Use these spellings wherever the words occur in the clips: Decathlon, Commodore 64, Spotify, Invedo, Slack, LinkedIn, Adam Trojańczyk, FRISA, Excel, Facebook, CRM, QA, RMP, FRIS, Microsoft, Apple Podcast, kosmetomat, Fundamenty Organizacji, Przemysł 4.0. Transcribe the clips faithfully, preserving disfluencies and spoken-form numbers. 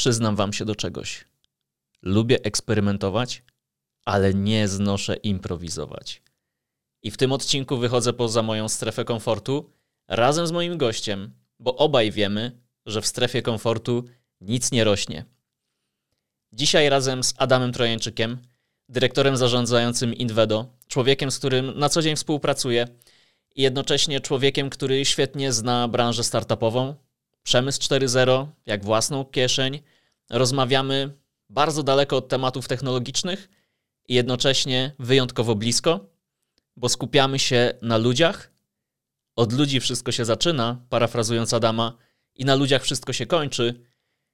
Przyznam wam się do czegoś. Lubię eksperymentować, ale nie znoszę improwizować. I w tym odcinku wychodzę poza moją strefę komfortu razem z moim gościem, bo obaj wiemy, że w strefie komfortu nic nie rośnie. Dzisiaj razem z Adamem Trojańczykiem, dyrektorem zarządzającym Invedo, człowiekiem, z którym na co dzień współpracuję i jednocześnie człowiekiem, który świetnie zna branżę startupową, Przemysł cztery zero, jak własną kieszeń, rozmawiamy bardzo daleko od tematów technologicznych i jednocześnie wyjątkowo blisko, bo skupiamy się na ludziach. Od ludzi wszystko się zaczyna, parafrazując Adama, i na ludziach wszystko się kończy.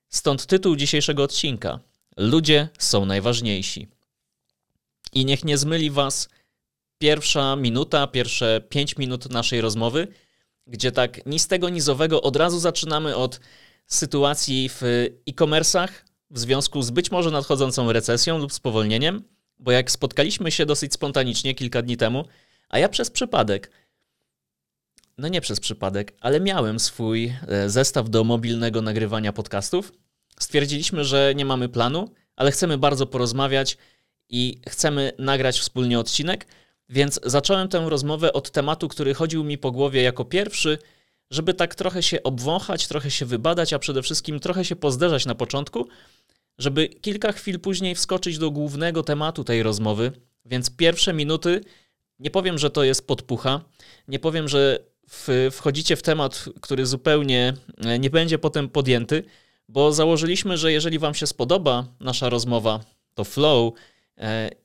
Stąd tytuł dzisiejszego odcinka. Ludzie są najważniejsi. I niech nie zmyli was pierwsza minuta, pierwsze pięć minut naszej rozmowy, gdzie tak ni z tego, ni z owego od razu zaczynamy od sytuacji w e-commerce'ach w związku z być może nadchodzącą recesją lub spowolnieniem, bo jak spotkaliśmy się dosyć spontanicznie kilka dni temu, a ja przez przypadek, no nie przez przypadek, ale miałem swój zestaw do mobilnego nagrywania podcastów, stwierdziliśmy, że nie mamy planu, ale chcemy bardzo porozmawiać i chcemy nagrać wspólnie odcinek, więc zacząłem tę rozmowę od tematu, który chodził mi po głowie jako pierwszy, żeby tak trochę się obwąchać, trochę się wybadać, a przede wszystkim trochę się pozderzać na początku, żeby kilka chwil później wskoczyć do głównego tematu tej rozmowy. Więc pierwsze minuty, nie powiem, że to jest podpucha, nie powiem, że w, wchodzicie w temat, który zupełnie nie będzie potem podjęty, bo założyliśmy, że jeżeli wam się spodoba nasza rozmowa, to flow,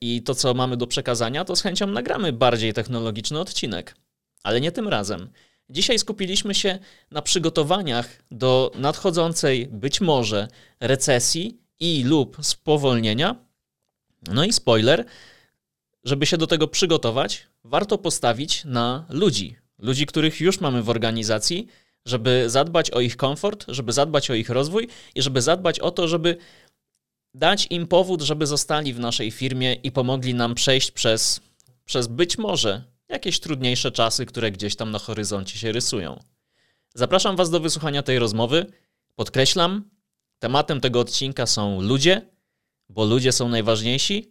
i to, co mamy do przekazania, to z chęcią nagramy bardziej technologiczny odcinek. Ale nie tym razem. Dzisiaj skupiliśmy się na przygotowaniach do nadchodzącej być może recesji i lub spowolnienia. No i spoiler, żeby się do tego przygotować, warto postawić na ludzi. Ludzi, których już mamy w organizacji, żeby zadbać o ich komfort, żeby zadbać o ich rozwój i żeby zadbać o to, żeby dać im powód, żeby zostali w naszej firmie i pomogli nam przejść przez, przez być może jakieś trudniejsze czasy, które gdzieś tam na horyzoncie się rysują. Zapraszam was do wysłuchania tej rozmowy. Podkreślam, tematem tego odcinka są ludzie, bo ludzie są najważniejsi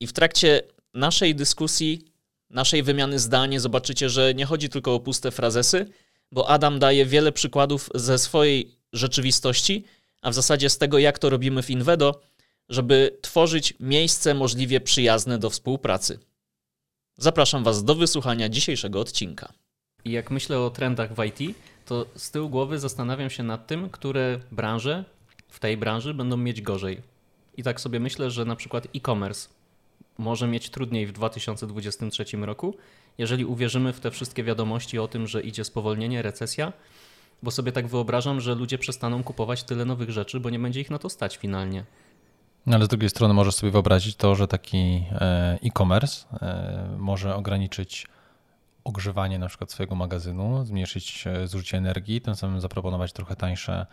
i w trakcie naszej dyskusji, naszej wymiany zdań zobaczycie, że nie chodzi tylko o puste frazesy, bo Adam daje wiele przykładów ze swojej rzeczywistości, a w zasadzie z tego, jak to robimy w Invedo, żeby tworzyć miejsce możliwie przyjazne do współpracy. Zapraszam was do wysłuchania dzisiejszego odcinka. I jak myślę o trendach w I T, to z tyłu głowy zastanawiam się nad tym, które branże w tej branży będą mieć gorzej. I tak sobie myślę, że na przykład e-commerce może mieć trudniej w dwa tysiące dwudziestym trzecim roku, jeżeli uwierzymy w te wszystkie wiadomości o tym, że idzie spowolnienie, recesja, bo sobie tak wyobrażam, że ludzie przestaną kupować tyle nowych rzeczy, bo nie będzie ich na to stać finalnie. No ale z drugiej strony możesz sobie wyobrazić to, że taki e-commerce może ograniczyć ogrzewanie na przykład swojego magazynu, zmniejszyć zużycie energii, tym samym zaproponować trochę tańsze,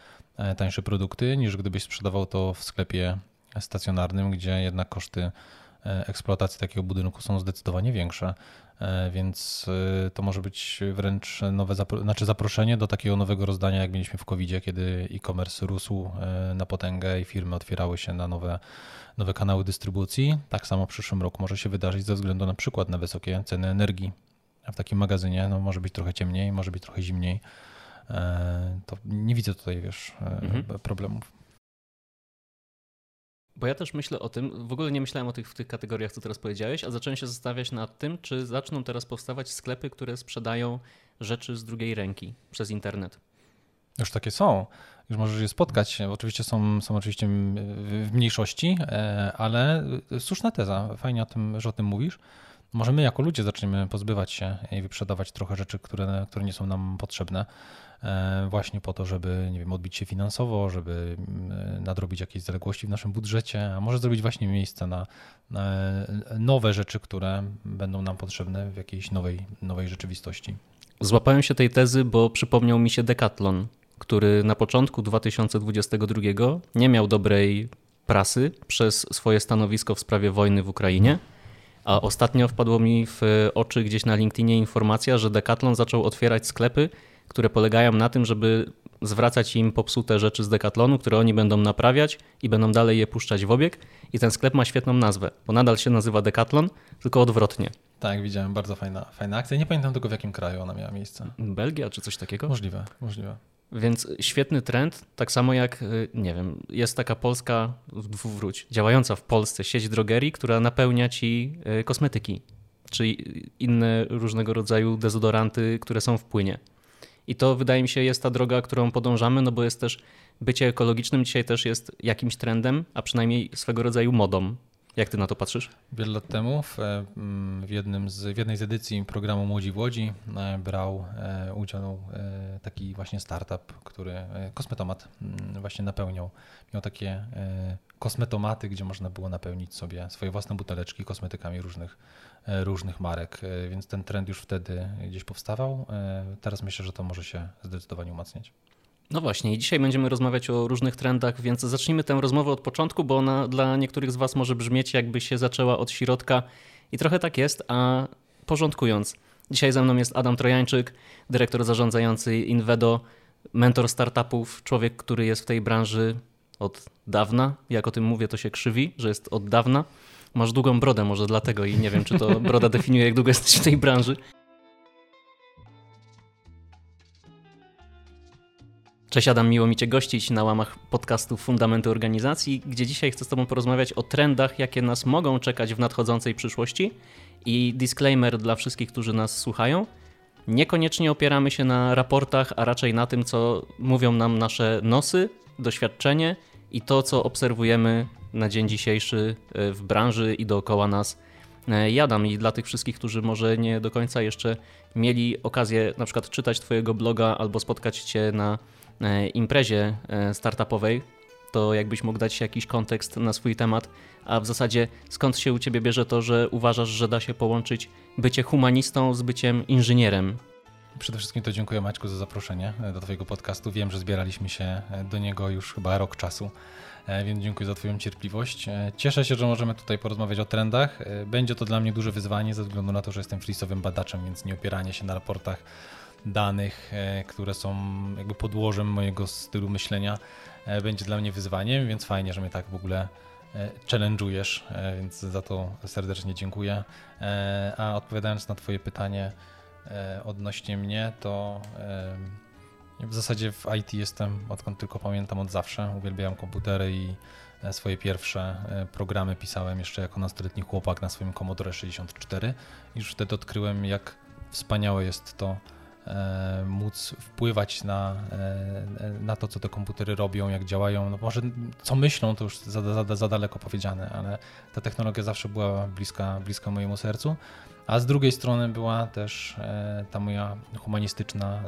tańsze produkty, niż gdybyś sprzedawał to w sklepie stacjonarnym, gdzie jednak koszty eksploatacji takiego budynku są zdecydowanie większe, więc to może być wręcz nowe zapro- znaczy zaproszenie do takiego nowego rozdania, jak mieliśmy w kowidzie, kiedy e-commerce rósł na potęgę i firmy otwierały się na nowe, nowe kanały dystrybucji. Tak samo w przyszłym roku może się wydarzyć ze względu na przykład na wysokie ceny energii. A w takim magazynie no, może być trochę ciemniej, może być trochę zimniej. To nie widzę tutaj, wiesz, mhm. problemów. Bo ja też myślę o tym, w ogóle nie myślałem o tych, w tych kategoriach, co teraz powiedziałeś, a zacząłem się zastanawiać nad tym, czy zaczną teraz powstawać sklepy, które sprzedają rzeczy z drugiej ręki przez internet. Już takie są, już możesz je spotkać. Oczywiście są, są oczywiście w mniejszości, ale słuszna teza, fajnie o tym, że o tym mówisz. Może my jako ludzie zaczniemy pozbywać się i wyprzedawać trochę rzeczy, które, które nie są nam potrzebne, właśnie po to, żeby, nie wiem, odbić się finansowo, żeby nadrobić jakieś zaległości w naszym budżecie, a może zrobić właśnie miejsce na, na nowe rzeczy, które będą nam potrzebne w jakiejś nowej, nowej rzeczywistości. Złapałem się tej tezy, bo przypomniał mi się Decathlon, który na początku dwa tysiące dwudziestego drugiego nie miał dobrej prasy przez swoje stanowisko w sprawie wojny w Ukrainie. A ostatnio wpadło mi w oczy gdzieś na LinkedInie informacja, że Decathlon zaczął otwierać sklepy, które polegają na tym, żeby zwracać im popsute rzeczy z Decathlonu, które oni będą naprawiać i będą dalej je puszczać w obieg. I ten sklep ma świetną nazwę, bo nadal się nazywa Decathlon, tylko odwrotnie. Tak, widziałem, bardzo fajna, fajna akcja. Nie pamiętam tylko, w jakim kraju ona miała miejsce. Belgia czy coś takiego? Możliwe, możliwe. Więc świetny trend, tak samo jak, nie wiem, jest taka polska, wróć, działająca w Polsce sieć drogerii, która napełnia ci kosmetyki, czy inne różnego rodzaju dezodoranty, które są w płynie. I to, wydaje mi się, jest ta droga, którą podążamy, no bo jest też, bycie ekologicznym dzisiaj też jest jakimś trendem, a przynajmniej swego rodzaju modą. Jak ty na to patrzysz? Wiele lat temu w, w, jednym z, w jednej z edycji programu Młodzi w Łodzi brał udział taki właśnie startup, który kosmetomat właśnie napełniał. Miał takie kosmetomaty, gdzie można było napełnić sobie swoje własne buteleczki kosmetykami różnych, różnych marek, więc ten trend już wtedy gdzieś powstawał. Teraz myślę, że to może się zdecydowanie umacniać. No właśnie, i dzisiaj będziemy rozmawiać o różnych trendach, więc zacznijmy tę rozmowę od początku, bo ona dla niektórych z was może brzmieć, jakby się zaczęła od środka i trochę tak jest, a porządkując. Dzisiaj ze mną jest Adam Trojańczyk, dyrektor zarządzający Invedo, mentor startupów, człowiek, który jest w tej branży od dawna. Jak o tym mówię, to się krzywi, że jest od dawna. Masz długą brodę może dlatego i nie wiem, czy to broda definiuje, jak długo jesteś w tej branży. Cześć Adam, miło mi Cię gościć na łamach podcastu Fundamenty Organizacji, gdzie dzisiaj chcę z Tobą porozmawiać o trendach, jakie nas mogą czekać w nadchodzącej przyszłości. I disclaimer dla wszystkich, którzy nas słuchają. Niekoniecznie opieramy się na raportach, a raczej na tym, co mówią nam nasze nosy, doświadczenie i to, co obserwujemy na dzień dzisiejszy w branży i dookoła nas. Jadam i dla tych wszystkich, którzy może nie do końca jeszcze mieli okazję na przykład czytać Twojego bloga albo spotkać Cię na imprezie startupowej, to jakbyś mógł dać jakiś kontekst na swój temat, a w zasadzie skąd się u Ciebie bierze to, że uważasz, że da się połączyć bycie humanistą z byciem inżynierem? Przede wszystkim to dziękuję Maćku za zaproszenie do Twojego podcastu. Wiem, że zbieraliśmy się do niego już chyba rok czasu, więc dziękuję za Twoją cierpliwość. Cieszę się, że możemy tutaj porozmawiać o trendach. Będzie to dla mnie duże wyzwanie ze względu na to, że jestem frisowym badaczem, więc nie opieranie się na raportach danych, które są jakby podłożem mojego stylu myślenia, będzie dla mnie wyzwaniem, więc fajnie, że mnie tak w ogóle challenge'ujesz, więc za to serdecznie dziękuję. A odpowiadając na Twoje pytanie odnośnie mnie, to w zasadzie w I T jestem, odkąd tylko pamiętam, od zawsze. Uwielbiałem komputery i swoje pierwsze programy pisałem jeszcze jako nastoletni chłopak na swoim Commodore sześćdziesiąt cztery. Już wtedy odkryłem, jak wspaniałe jest to móc wpływać na, na to, co te komputery robią, jak działają. No może co myślą, to już za, za, za daleko powiedziane, ale ta technologia zawsze była bliska, bliska mojemu sercu. A z drugiej strony była też ta moja humanistyczna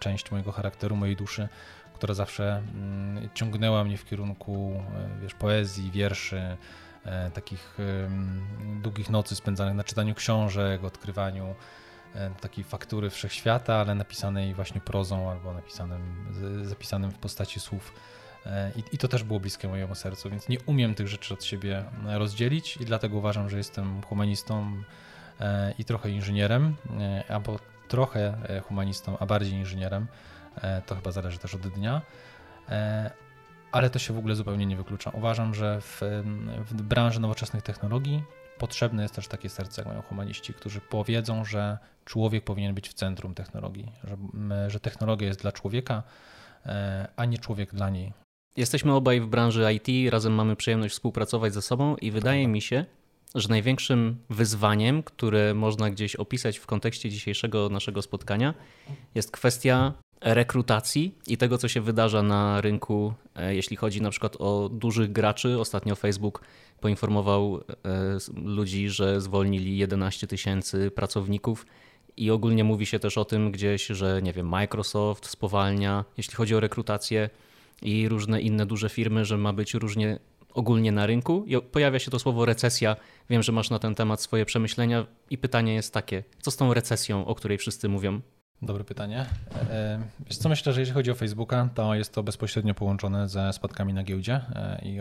część mojego charakteru, mojej duszy, która zawsze ciągnęła mnie w kierunku, wiesz, poezji, wierszy, takich długich nocy spędzanych na czytaniu książek, odkrywaniu takiej faktury wszechświata, ale napisanej właśnie prozą albo napisanym, zapisanym w postaci słów. I, I to też było bliskie mojemu sercu, więc nie umiem tych rzeczy od siebie rozdzielić i dlatego uważam, że jestem humanistą i trochę inżynierem, albo trochę humanistą, a bardziej inżynierem. To chyba zależy też od dnia, ale to się w ogóle zupełnie nie wyklucza. Uważam, że w, w branży nowoczesnych technologii potrzebne jest też takie serce, jak mają humaniści, którzy powiedzą, że człowiek powinien być w centrum technologii, że, że technologia jest dla człowieka, a nie człowiek dla niej. Jesteśmy obaj w branży I T, razem mamy przyjemność współpracować ze sobą i wydaje mi się, że największym wyzwaniem, które można gdzieś opisać w kontekście dzisiejszego naszego spotkania, jest kwestia rekrutacji i tego, co się wydarza na rynku, jeśli chodzi na przykład o dużych graczy. Ostatnio Facebook poinformował ludzi, że zwolnili jedenaście tysięcy pracowników i ogólnie mówi się też o tym gdzieś, że nie wiem, Microsoft spowalnia, jeśli chodzi o rekrutację i różne inne duże firmy, że ma być różnie ogólnie na rynku i pojawia się to słowo recesja. Wiem, że masz na ten temat swoje przemyślenia i pytanie jest takie, co z tą recesją, o której wszyscy mówią? Dobre pytanie. Wiesz co, myślę, że jeśli chodzi o Facebooka, to jest to bezpośrednio połączone ze spadkami na giełdzie i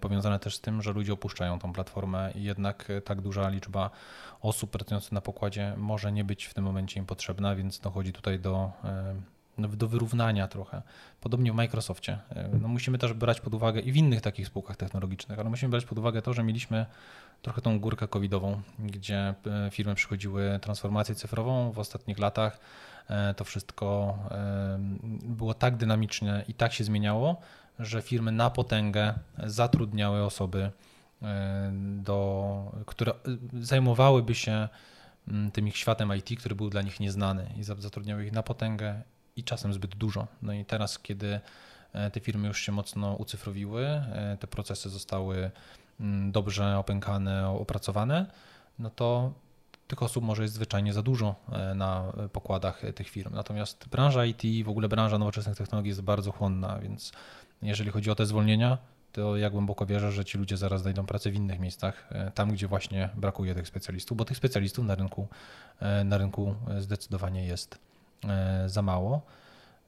powiązane też z tym, że ludzie opuszczają tą platformę i jednak tak duża liczba osób pracujących na pokładzie może nie być w tym momencie im potrzebna, więc dochodzi tutaj do do wyrównania trochę. Podobnie w Microsoftie. No musimy też brać pod uwagę i w innych takich spółkach technologicznych, ale musimy brać pod uwagę to, że mieliśmy trochę tą górkę covidową, gdzie firmy przechodziły transformację cyfrową w ostatnich latach. To wszystko było tak dynamiczne i tak się zmieniało, że firmy na potęgę zatrudniały osoby, do, które zajmowałyby się tym ich światem I T, który był dla nich nieznany i zatrudniały ich na potęgę i czasem zbyt dużo. No i teraz, kiedy te firmy już się mocno ucyfrowiły, te procesy zostały dobrze opękane, opracowane, no to tych osób może jest zwyczajnie za dużo na pokładach tych firm. Natomiast branża I T, w ogóle branża nowoczesnych technologii jest bardzo chłonna, więc jeżeli chodzi o te zwolnienia, to ja głęboko wierzę, że ci ludzie zaraz znajdą pracę w innych miejscach, tam gdzie właśnie brakuje tych specjalistów, bo tych specjalistów na rynku, na rynku zdecydowanie jest za mało.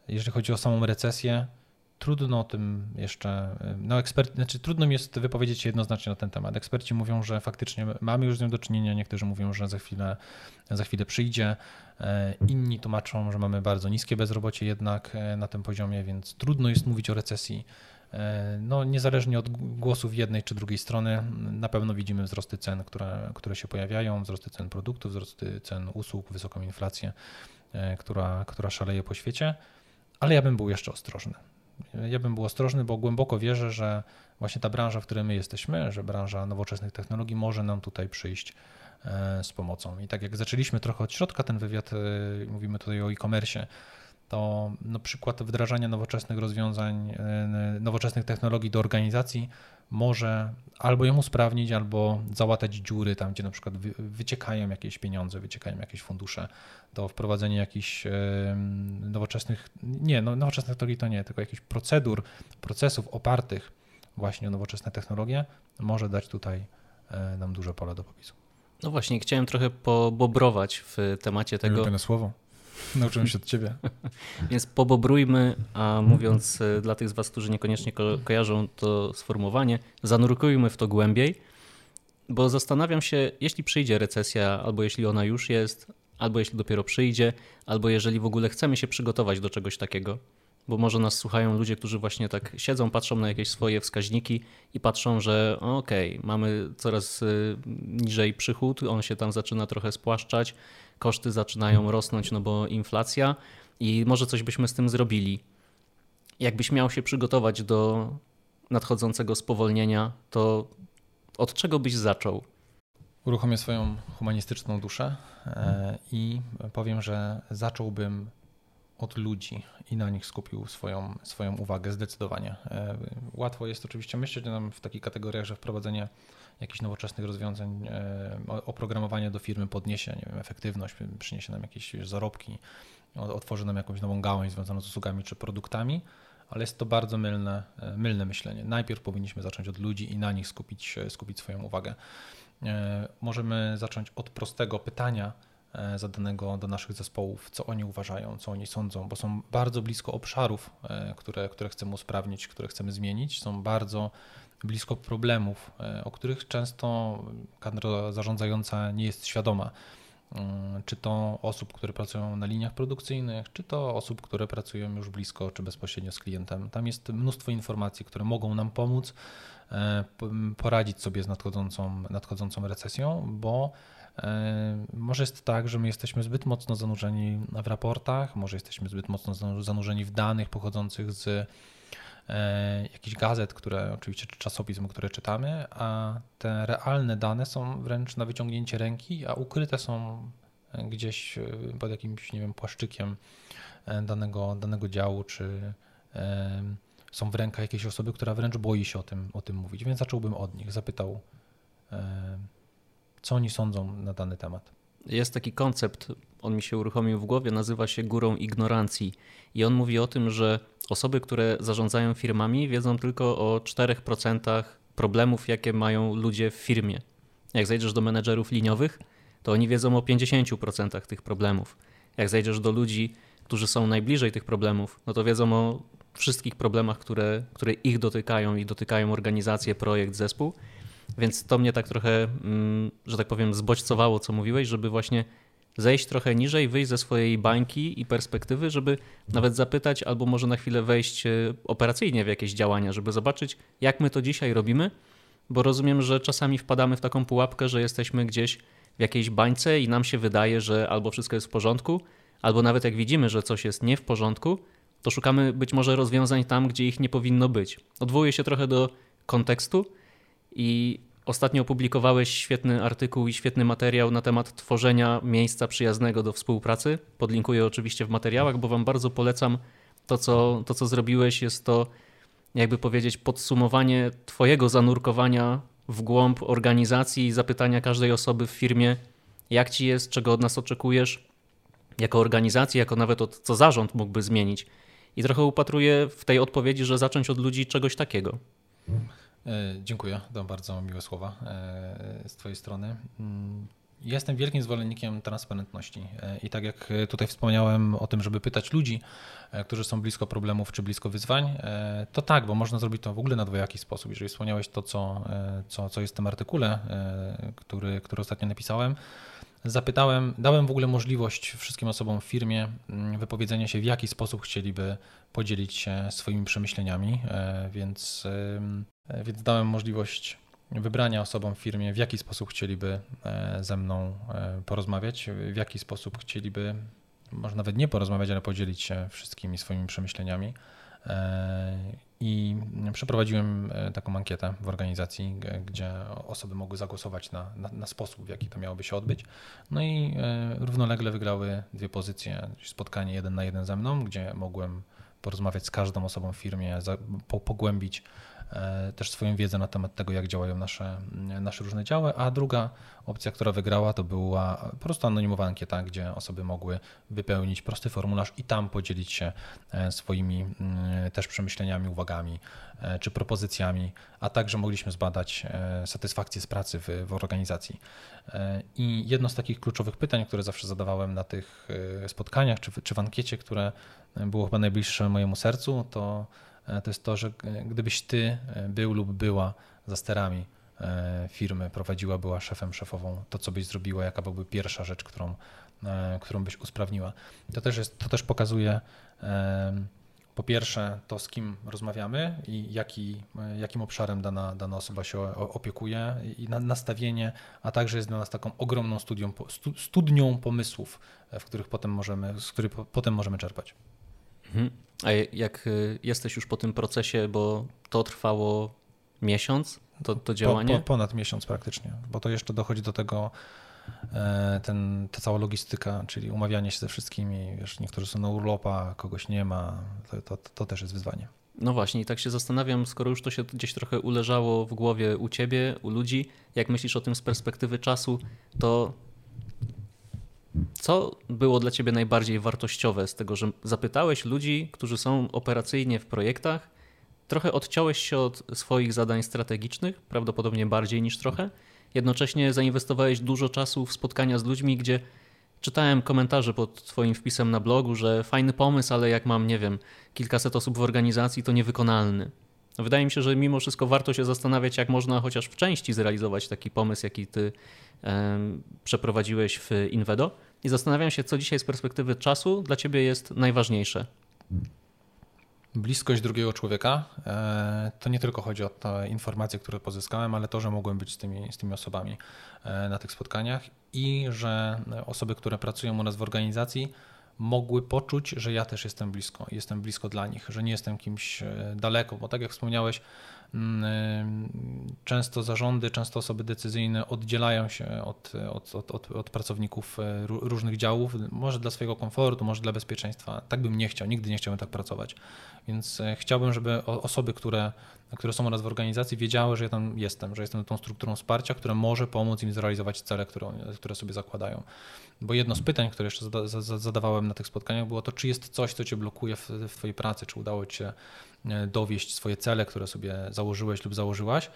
Jeżeli chodzi o samą recesję, trudno o tym jeszcze, no ekspert, znaczy trudno mi jest wypowiedzieć się jednoznacznie na ten temat. Eksperci mówią, że faktycznie mamy już z nią do czynienia, niektórzy mówią, że za chwilę, za chwilę przyjdzie, inni tłumaczą, że mamy bardzo niskie bezrobocie jednak na tym poziomie, więc trudno jest mówić o recesji. No, niezależnie od głosów jednej czy drugiej strony, na pewno widzimy wzrosty cen, które, które się pojawiają, wzrosty cen produktów, wzrosty cen usług, wysoką inflację, która, która szaleje po świecie, ale ja bym był jeszcze ostrożny. Ja bym był ostrożny, bo głęboko wierzę, że właśnie ta branża, w której my jesteśmy, że branża nowoczesnych technologii może nam tutaj przyjść z pomocą. I tak jak zaczęliśmy trochę od środka ten wywiad, mówimy tutaj o e-commerce, to no, przykład wdrażania nowoczesnych rozwiązań, nowoczesnych technologii do organizacji może albo ją usprawnić, albo załatać dziury tam, gdzie na przykład wyciekają jakieś pieniądze, wyciekają jakieś fundusze, to wprowadzenie jakichś nowoczesnych, nie, no, nowoczesnych technologii to nie, tylko jakichś procedur, procesów opartych właśnie o nowoczesne technologie może dać tutaj nam dużo pola do popisu. No właśnie, chciałem trochę pobobrować w temacie tego. Lubię na słowo. Nauczyłem się od ciebie. Więc pobobrujmy, a mówiąc dla tych z was, którzy niekoniecznie ko- kojarzą to sformułowanie, zanurkujmy w to głębiej, bo zastanawiam się, jeśli przyjdzie recesja, albo jeśli ona już jest, albo jeśli dopiero przyjdzie, albo jeżeli w ogóle chcemy się przygotować do czegoś takiego, bo może nas słuchają ludzie, którzy właśnie tak siedzą, patrzą na jakieś swoje wskaźniki i patrzą, że okej, okay, mamy coraz niżej przychód, on się tam zaczyna trochę spłaszczać, koszty zaczynają rosnąć, no bo inflacja i może coś byśmy z tym zrobili. Jakbyś miał się przygotować do nadchodzącego spowolnienia, to od czego byś zaczął? Uruchomię swoją humanistyczną duszę i powiem, że zacząłbym od ludzi i na nich skupił swoją, swoją uwagę zdecydowanie. Łatwo jest oczywiście myśleć nam w takich kategoriach, że wprowadzenie jakichś nowoczesnych rozwiązań, oprogramowanie do firmy podniesie, nie wiem, efektywność, przyniesie nam jakieś zarobki, otworzy nam jakąś nową gałąź związaną z usługami czy produktami, ale jest to bardzo mylne, mylne myślenie. Najpierw powinniśmy zacząć od ludzi i na nich skupić, skupić swoją uwagę. Możemy zacząć od prostego pytania zadanego do naszych zespołów, co oni uważają, co oni sądzą, bo są bardzo blisko obszarów, które, które chcemy usprawnić, które chcemy zmienić, są bardzo blisko problemów, o których często kadra zarządzająca nie jest świadoma. Czy to osób, które pracują na liniach produkcyjnych, czy to osób, które pracują już blisko czy bezpośrednio z klientem. Tam jest mnóstwo informacji, które mogą nam pomóc poradzić sobie z nadchodzącą, nadchodzącą recesją, bo może jest tak, że my jesteśmy zbyt mocno zanurzeni w raportach, może jesteśmy zbyt mocno zanurzeni w danych pochodzących z jakichś gazet, które oczywiście, czy czasopism, które czytamy, a te realne dane są wręcz na wyciągnięcie ręki, a ukryte są gdzieś pod jakimś, nie wiem, płaszczykiem danego, danego działu, czy są w rękach jakiejś osoby, która wręcz boi się o tym, o tym mówić, więc zacząłbym od nich, zapytał, co oni sądzą na dany temat. Jest taki koncept, on mi się uruchomił w głowie, nazywa się górą ignorancji i on mówi o tym, że osoby, które zarządzają firmami, wiedzą tylko o czterech procentach problemów, jakie mają ludzie w firmie. Jak zejdziesz do menedżerów liniowych, to oni wiedzą o pięćdziesiąt procent tych problemów. Jak zejdziesz do ludzi, którzy są najbliżej tych problemów, no to wiedzą o wszystkich problemach, które, które ich dotykają i dotykają organizację, projekt, zespół. Więc to mnie tak trochę, że tak powiem, zbodźcowało, co mówiłeś, żeby właśnie zejść trochę niżej, wyjść ze swojej bańki i perspektywy, żeby nawet zapytać albo może na chwilę wejść operacyjnie w jakieś działania, żeby zobaczyć, jak my to dzisiaj robimy, bo rozumiem, że czasami wpadamy w taką pułapkę, że jesteśmy gdzieś w jakiejś bańce i nam się wydaje, że albo wszystko jest w porządku, albo nawet jak widzimy, że coś jest nie w porządku, to szukamy być może rozwiązań tam, gdzie ich nie powinno być. Odwołuję się trochę do kontekstu i ostatnio opublikowałeś świetny artykuł i świetny materiał na temat tworzenia miejsca przyjaznego do współpracy. Podlinkuję oczywiście w materiałach, bo wam bardzo polecam to, co, to, co zrobiłeś. Jest to, jakby powiedzieć, podsumowanie twojego zanurkowania w głąb organizacji i zapytania każdej osoby w firmie, jak ci jest, czego od nas oczekujesz jako organizacji, jako nawet od co zarząd mógłby zmienić. I trochę upatruję w tej odpowiedzi, że zacząć od ludzi czegoś takiego. Dziękuję, to bardzo miłe słowa z twojej strony. Jestem wielkim zwolennikiem transparentności i tak jak tutaj wspomniałem o tym, żeby pytać ludzi, którzy są blisko problemów czy blisko wyzwań, to tak, bo można zrobić to w ogóle na dwojaki sposób. Jeżeli wspomniałeś to, co, co, co jest w tym artykule, który, który ostatnio napisałem, zapytałem, dałem w ogóle możliwość wszystkim osobom w firmie wypowiedzenia się, w jaki sposób chcieliby podzielić się swoimi przemyśleniami, więc, więc dałem możliwość wybrania osobom w firmie, w jaki sposób chcieliby ze mną porozmawiać, w jaki sposób chcieliby, może nawet nie porozmawiać, ale podzielić się wszystkimi swoimi przemyśleniami. I przeprowadziłem taką ankietę w organizacji, gdzie osoby mogły zagłosować na, na, na sposób, w jaki to miałoby się odbyć. No i równolegle wygrały dwie pozycje, spotkanie jeden na jeden ze mną, gdzie mogłem porozmawiać z każdą osobą w firmie, pogłębić też swoją wiedzę na temat tego, jak działają nasze, nasze różne działy, a druga opcja, która wygrała, to była po prostu anonimowa ankieta, gdzie osoby mogły wypełnić prosty formularz i tam podzielić się swoimi też przemyśleniami, uwagami czy propozycjami, a także mogliśmy zbadać satysfakcję z pracy w, w organizacji. I jedno z takich kluczowych pytań, które zawsze zadawałem na tych spotkaniach czy w, czy w ankiecie, które było chyba najbliższe mojemu sercu, to to jest to, że gdybyś ty był lub była za sterami firmy, prowadziła, była szefem, szefową, to co byś zrobiła, jaka byłaby pierwsza rzecz, którą, którą byś usprawniła. To też, jest, to też pokazuje po pierwsze to, z kim rozmawiamy i jaki, jakim obszarem dana, dana osoba się opiekuje i nastawienie, a także jest dla nas taką ogromną studią, studnią pomysłów, w których potem możemy, z których potem możemy czerpać. Mhm. A jak jesteś już po tym procesie, bo to trwało miesiąc, to, to działanie? Po, po, ponad miesiąc praktycznie, bo to jeszcze dochodzi do tego ten, ta cała logistyka, czyli umawianie się ze wszystkimi, wiesz, niektórzy są na urlopach, kogoś nie ma, to, to, to też jest wyzwanie. No właśnie i tak się zastanawiam, skoro już to się gdzieś trochę uleżało w głowie u ciebie, u ludzi, jak myślisz o tym z perspektywy czasu, to... Co było dla ciebie najbardziej wartościowe z tego, że zapytałeś ludzi, którzy są operacyjnie w projektach, trochę odciąłeś się od swoich zadań strategicznych, prawdopodobnie bardziej niż trochę, jednocześnie zainwestowałeś dużo czasu w spotkania z ludźmi, gdzie czytałem komentarze pod twoim wpisem na blogu, że fajny pomysł, ale jak mam, nie wiem, kilkaset osób w organizacji, to niewykonalny. Wydaje mi się, że mimo wszystko warto się zastanawiać, jak można chociaż w części zrealizować taki pomysł, jaki ty um, przeprowadziłeś w Invedo. I zastanawiam się, co dzisiaj z perspektywy czasu dla ciebie jest najważniejsze. Bliskość drugiego człowieka. To nie tylko chodzi o te informacje, które pozyskałem, ale to, że mogłem być z tymi, z tymi osobami na tych spotkaniach i że osoby, które pracują u nas w organizacji, mogły poczuć, że ja też jestem blisko, jestem blisko dla nich, że nie jestem kimś daleko, bo tak jak wspomniałeś, często zarządy, często osoby decyzyjne oddzielają się od, od, od, od, od pracowników różnych działów, może dla swojego komfortu, może dla bezpieczeństwa. Tak bym nie chciał, nigdy nie chciałbym tak pracować. Więc chciałbym, żeby osoby, które, które są u nas w organizacji, wiedziały, że ja tam jestem, że jestem tą strukturą wsparcia, która może pomóc im zrealizować cele, które, które sobie zakładają. Bo jedno z pytań, które jeszcze zadawałem na tych spotkaniach, było to, czy jest coś, co cię blokuje w, w twojej pracy, czy udało ci się dowieść swoje cele, które sobie założyłeś lub założyłaś.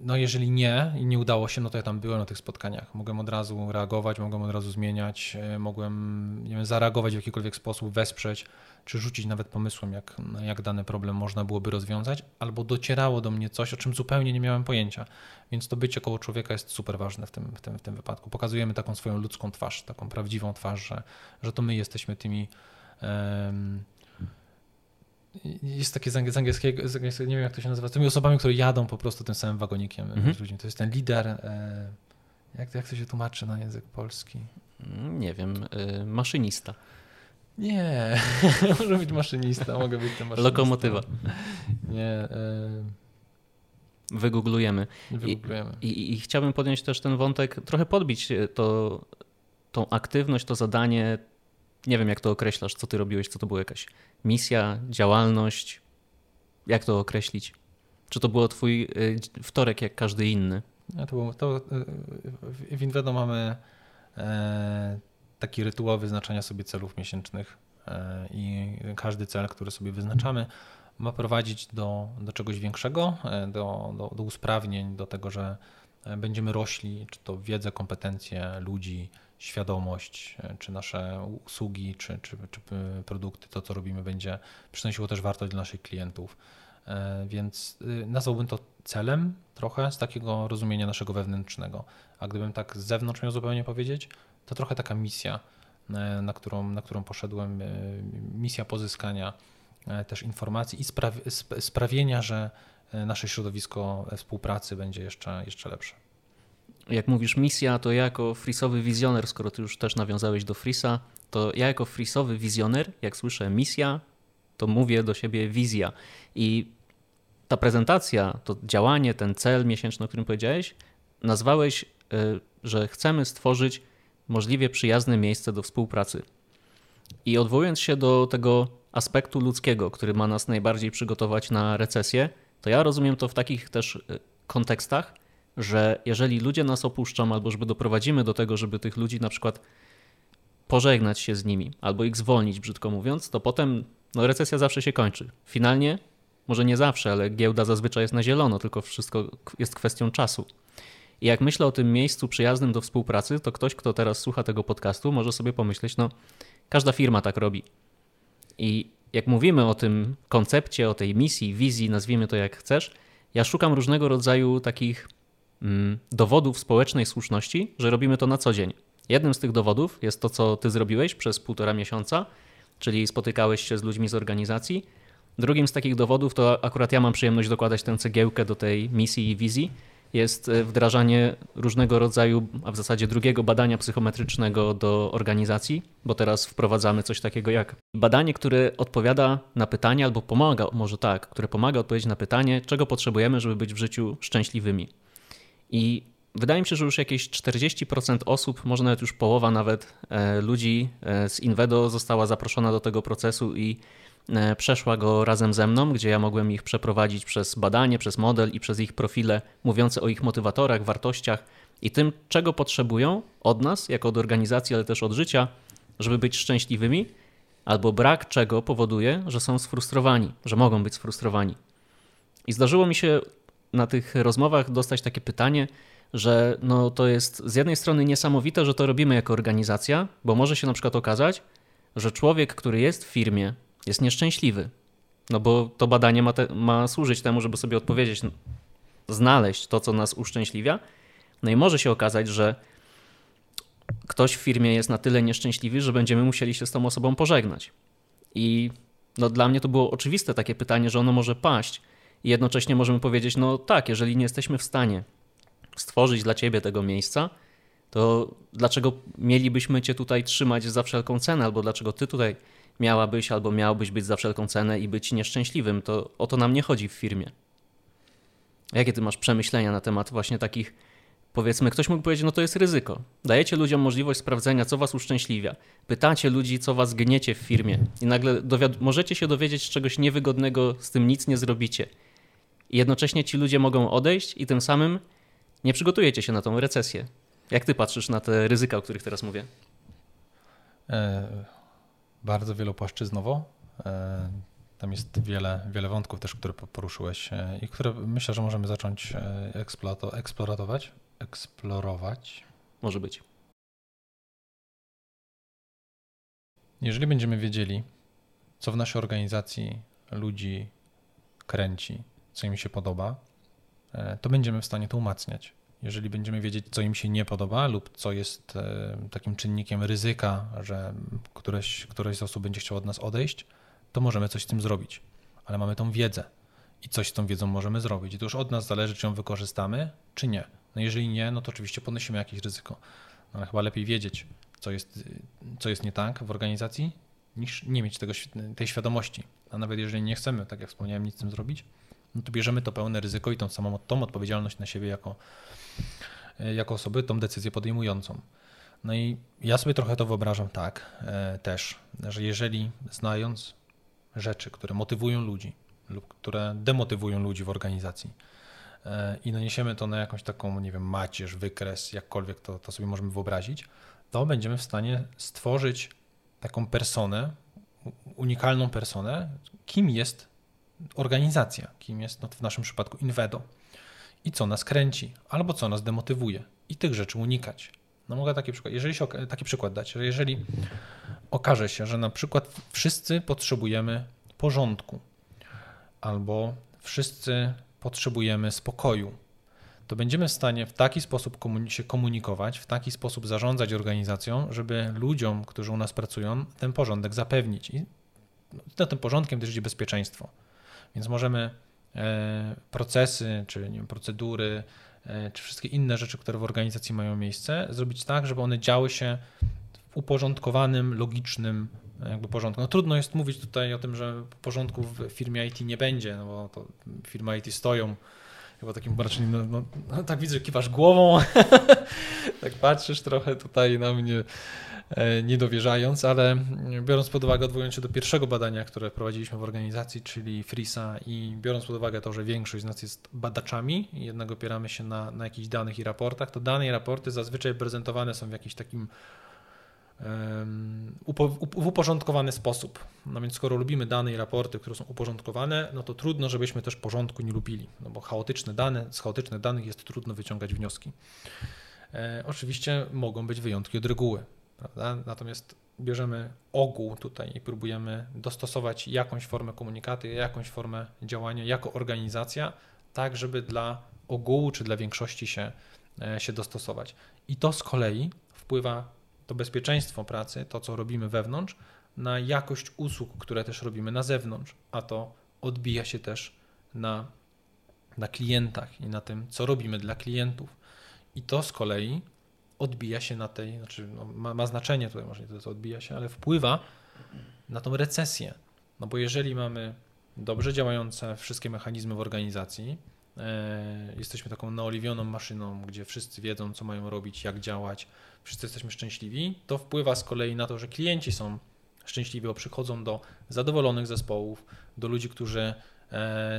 No jeżeli nie i nie udało się, no to ja tam byłem na tych spotkaniach. Mogłem od razu reagować, mogłem od razu zmieniać, mogłem nie wiem, zareagować w jakikolwiek sposób, wesprzeć, czy rzucić nawet pomysłem, jak, jak dany problem można byłoby rozwiązać, albo docierało do mnie coś, o czym zupełnie nie miałem pojęcia. Więc to bycie koło człowieka jest super ważne w tym, w tym, w tym wypadku. Pokazujemy taką swoją ludzką twarz, taką prawdziwą twarz, że, że to my jesteśmy tymi... Um, Jest takie z angielskiego, nie wiem jak to się nazywa, tymi osobami, które jadą po prostu tym samym wagonikiem mhm. z ludźmi. To jest ten lider, jak to, jak to się tłumaczy na język polski? Nie wiem, maszynista. Nie, może być maszynista, mogę być tym maszynistą. Lokomotywa. Nie. Wygooglujemy. Wygooglujemy. I, i, I chciałbym podjąć też ten wątek, trochę podbić to, tą aktywność, to zadanie. Nie wiem, jak to określasz, co ty robiłeś, co to była jakaś misja, działalność, jak to określić? Czy to było twój wtorek jak każdy inny? Ja to było, to w Invedo mamy taki rytuał wyznaczania sobie celów miesięcznych i każdy cel, który sobie wyznaczamy, ma prowadzić do, do czegoś większego, do, do, do usprawnień, do tego, że będziemy rośli, czy to wiedzę, kompetencje ludzi, świadomość, czy nasze usługi, czy, czy, czy produkty, to co robimy będzie przynosiło też wartość dla naszych klientów. Więc nazwałbym to celem trochę z takiego rozumienia naszego wewnętrznego. A gdybym tak z zewnątrz miał zupełnie powiedzieć, to trochę taka misja, na którą, na którą poszedłem, misja pozyskania też informacji i sprawi- sp- sprawienia, że nasze środowisko współpracy będzie jeszcze, jeszcze lepsze. Jak mówisz misja, to ja jako frisowy wizjoner, skoro ty już też nawiązałeś do frisa, to ja jako frisowy wizjoner, jak słyszę misja, to mówię do siebie wizja. I ta prezentacja, to działanie, ten cel miesięczny, o którym powiedziałeś, nazwałeś, że chcemy stworzyć możliwie przyjazne miejsce do współpracy. I odwołując się do tego aspektu ludzkiego, który ma nas najbardziej przygotować na recesję, to ja rozumiem to w takich też kontekstach, że jeżeli ludzie nas opuszczą albo żeby doprowadzimy do tego, żeby tych ludzi na przykład pożegnać się z nimi albo ich zwolnić, brzydko mówiąc, to potem no, recesja zawsze się kończy. Finalnie, może nie zawsze, ale giełda zazwyczaj jest na zielono, tylko wszystko jest kwestią czasu. I jak myślę o tym miejscu przyjaznym do współpracy, to ktoś, kto teraz słucha tego podcastu, może sobie pomyśleć, no każda firma tak robi. I jak mówimy o tym koncepcie, o tej misji, wizji, nazwijmy to jak chcesz, ja szukam różnego rodzaju takich dowodów społecznej słuszności, że robimy to na co dzień. Jednym z tych dowodów jest to, co ty zrobiłeś przez półtora miesiąca, czyli spotykałeś się z ludźmi z organizacji. Drugim z takich dowodów, to akurat ja mam przyjemność dokładać tę cegiełkę do tej misji i wizji, jest wdrażanie różnego rodzaju, a w zasadzie drugiego badania psychometrycznego do organizacji, bo teraz wprowadzamy coś takiego jak badanie, które odpowiada na pytanie albo pomaga, może tak, które pomaga odpowiedzieć na pytanie, czego potrzebujemy, żeby być w życiu szczęśliwymi. I wydaje mi się, że już jakieś czterdzieści procent osób, może nawet już połowa nawet ludzi z Invedo została zaproszona do tego procesu i przeszła go razem ze mną, gdzie ja mogłem ich przeprowadzić przez badanie, przez model i przez ich profile mówiące o ich motywatorach, wartościach i tym, czego potrzebują od nas, jako od organizacji, ale też od życia, żeby być szczęśliwymi, albo brak czego powoduje, że są sfrustrowani, że mogą być sfrustrowani. I zdarzyło mi się na tych rozmowach dostać takie pytanie, że no to jest z jednej strony niesamowite, że to robimy jako organizacja, bo może się na przykład okazać, że człowiek, który jest w firmie, jest nieszczęśliwy. No bo to badanie ma, te, ma służyć temu, żeby sobie odpowiedzieć, znaleźć to, co nas uszczęśliwia. No i może się okazać, że ktoś w firmie jest na tyle nieszczęśliwy, że będziemy musieli się z tą osobą pożegnać. I no dla mnie to było oczywiste takie pytanie, że ono może paść. I jednocześnie możemy powiedzieć, no tak, jeżeli nie jesteśmy w stanie stworzyć dla ciebie tego miejsca, to dlaczego mielibyśmy cię tutaj trzymać za wszelką cenę, albo dlaczego ty tutaj miałabyś albo miałbyś być za wszelką cenę i być nieszczęśliwym, to o to nam nie chodzi w firmie. Jakie ty masz przemyślenia na temat właśnie takich, powiedzmy, ktoś mógł powiedzieć, no to jest ryzyko. Dajecie ludziom możliwość sprawdzenia, co was uszczęśliwia. Pytacie ludzi, co was gniecie w firmie i nagle dowiad- możecie się dowiedzieć czegoś niewygodnego, z tym nic nie zrobicie. I jednocześnie ci ludzie mogą odejść i tym samym nie przygotujecie się na tą recesję. Jak ty patrzysz na te ryzyka, o których teraz mówię? E, bardzo wielopłaszczyznowo. E, Tam jest wiele, wiele wątków też, które poruszyłeś i które myślę, że możemy zacząć eksploato- eksplorować. Eksplorować. Może być. Jeżeli będziemy wiedzieli, co w naszej organizacji ludzi kręci, co im się podoba, to będziemy w stanie to umacniać. Jeżeli będziemy wiedzieć, co im się nie podoba lub co jest takim czynnikiem ryzyka, że któreś, któreś z osób będzie chciał od nas odejść, to możemy coś z tym zrobić. Ale mamy tą wiedzę i coś z tą wiedzą możemy zrobić. I to już od nas zależy, czy ją wykorzystamy, czy nie. No jeżeli nie, no to oczywiście podnosimy jakieś ryzyko. No ale chyba lepiej wiedzieć, co jest, co jest nie tak w organizacji, niż nie mieć tego, tej świadomości. A nawet jeżeli nie chcemy, tak jak wspomniałem, nic z tym zrobić, no to bierzemy to pełne ryzyko i tą samą tą odpowiedzialność na siebie jako, jako osoby, tą decyzję podejmującą. No i ja sobie trochę to wyobrażam tak e, też, że jeżeli znając rzeczy, które motywują ludzi lub które demotywują ludzi w organizacji e, i naniesiemy to na jakąś taką, nie wiem, macierz, wykres, jakkolwiek to, to sobie możemy wyobrazić, to będziemy w stanie stworzyć taką personę, unikalną personę, kim jest organizacja, kim jest no, w naszym przypadku Invedo i co nas kręci albo co nas demotywuje i tych rzeczy unikać. No mogę taki przykład, jeżeli się, taki przykład dać, że jeżeli okaże się, że na przykład wszyscy potrzebujemy porządku albo wszyscy potrzebujemy spokoju, to będziemy w stanie w taki sposób komun- się komunikować, w taki sposób zarządzać organizacją, żeby ludziom, którzy u nas pracują, ten porządek zapewnić. I za tym porządkiem też idzie bezpieczeństwo. Więc możemy e, procesy, czy nie wiem, procedury, e, czy wszystkie inne rzeczy, które w organizacji mają miejsce, zrobić tak, żeby one działy się w uporządkowanym, logicznym jakby porządku. No, trudno jest mówić tutaj o tym, że porządku w firmie I T nie będzie, no bo to firmy I T stoją chyba takim raczej, no, no, no tak widzę, że kiwasz głową, tak patrzysz trochę tutaj na mnie e, niedowierzając, ale biorąc pod uwagę, odwołując się do pierwszego badania, które prowadziliśmy w organizacji, czyli FRISA, i biorąc pod uwagę to, że większość z nas jest badaczami i jednak opieramy się na, na jakichś danych i raportach, to dane i raporty zazwyczaj prezentowane są w jakiś takim w uporządkowany sposób. No więc skoro lubimy dane i raporty, które są uporządkowane, no to trudno, żebyśmy też porządku nie lubili, no bo chaotyczne dane, z chaotycznych danych jest trudno wyciągać wnioski. E, oczywiście mogą być wyjątki od reguły, prawda? Natomiast bierzemy ogół tutaj i próbujemy dostosować jakąś formę komunikaty, jakąś formę działania jako organizacja, tak żeby dla ogółu czy dla większości się, e, się dostosować. I to z kolei wpływa to bezpieczeństwo pracy, to co robimy wewnątrz, na jakość usług, które też robimy na zewnątrz, a to odbija się też na, na klientach i na tym, co robimy dla klientów. I to z kolei odbija się na tej, znaczy no, ma, ma znaczenie tutaj, może nie to, co odbija się, ale wpływa na tą recesję. No bo jeżeli mamy dobrze działające wszystkie mechanizmy w organizacji, jesteśmy taką naoliwioną maszyną, gdzie wszyscy wiedzą, co mają robić, jak działać, wszyscy jesteśmy szczęśliwi, to wpływa z kolei na to, że klienci są szczęśliwi, bo przychodzą do zadowolonych zespołów, do ludzi, którzy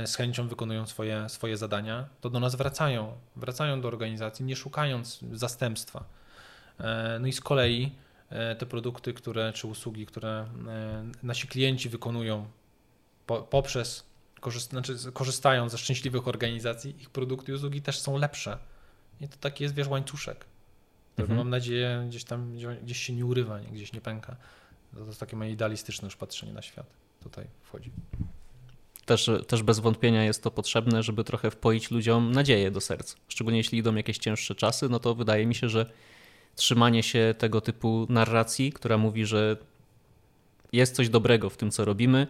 z chęcią wykonują swoje, swoje zadania, to do nas wracają, wracają do organizacji, nie szukając zastępstwa. No i z kolei te produkty, które, czy usługi, które nasi klienci wykonują po, poprzez Korzyst- znaczy, korzystają ze szczęśliwych organizacji, ich produkty i usługi też są lepsze. I to taki jest, wiesz, łańcuszek, który mhm. mam nadzieję gdzieś tam gdzieś się nie urywa, nie, gdzieś nie pęka. To jest takie moje idealistyczne już patrzenie na świat. Tutaj wchodzi. Też, też bez wątpienia jest to potrzebne, żeby trochę wpoić ludziom nadzieję do serc. Szczególnie jeśli idą jakieś cięższe czasy, no to wydaje mi się, że trzymanie się tego typu narracji, która mówi, że jest coś dobrego w tym, co robimy,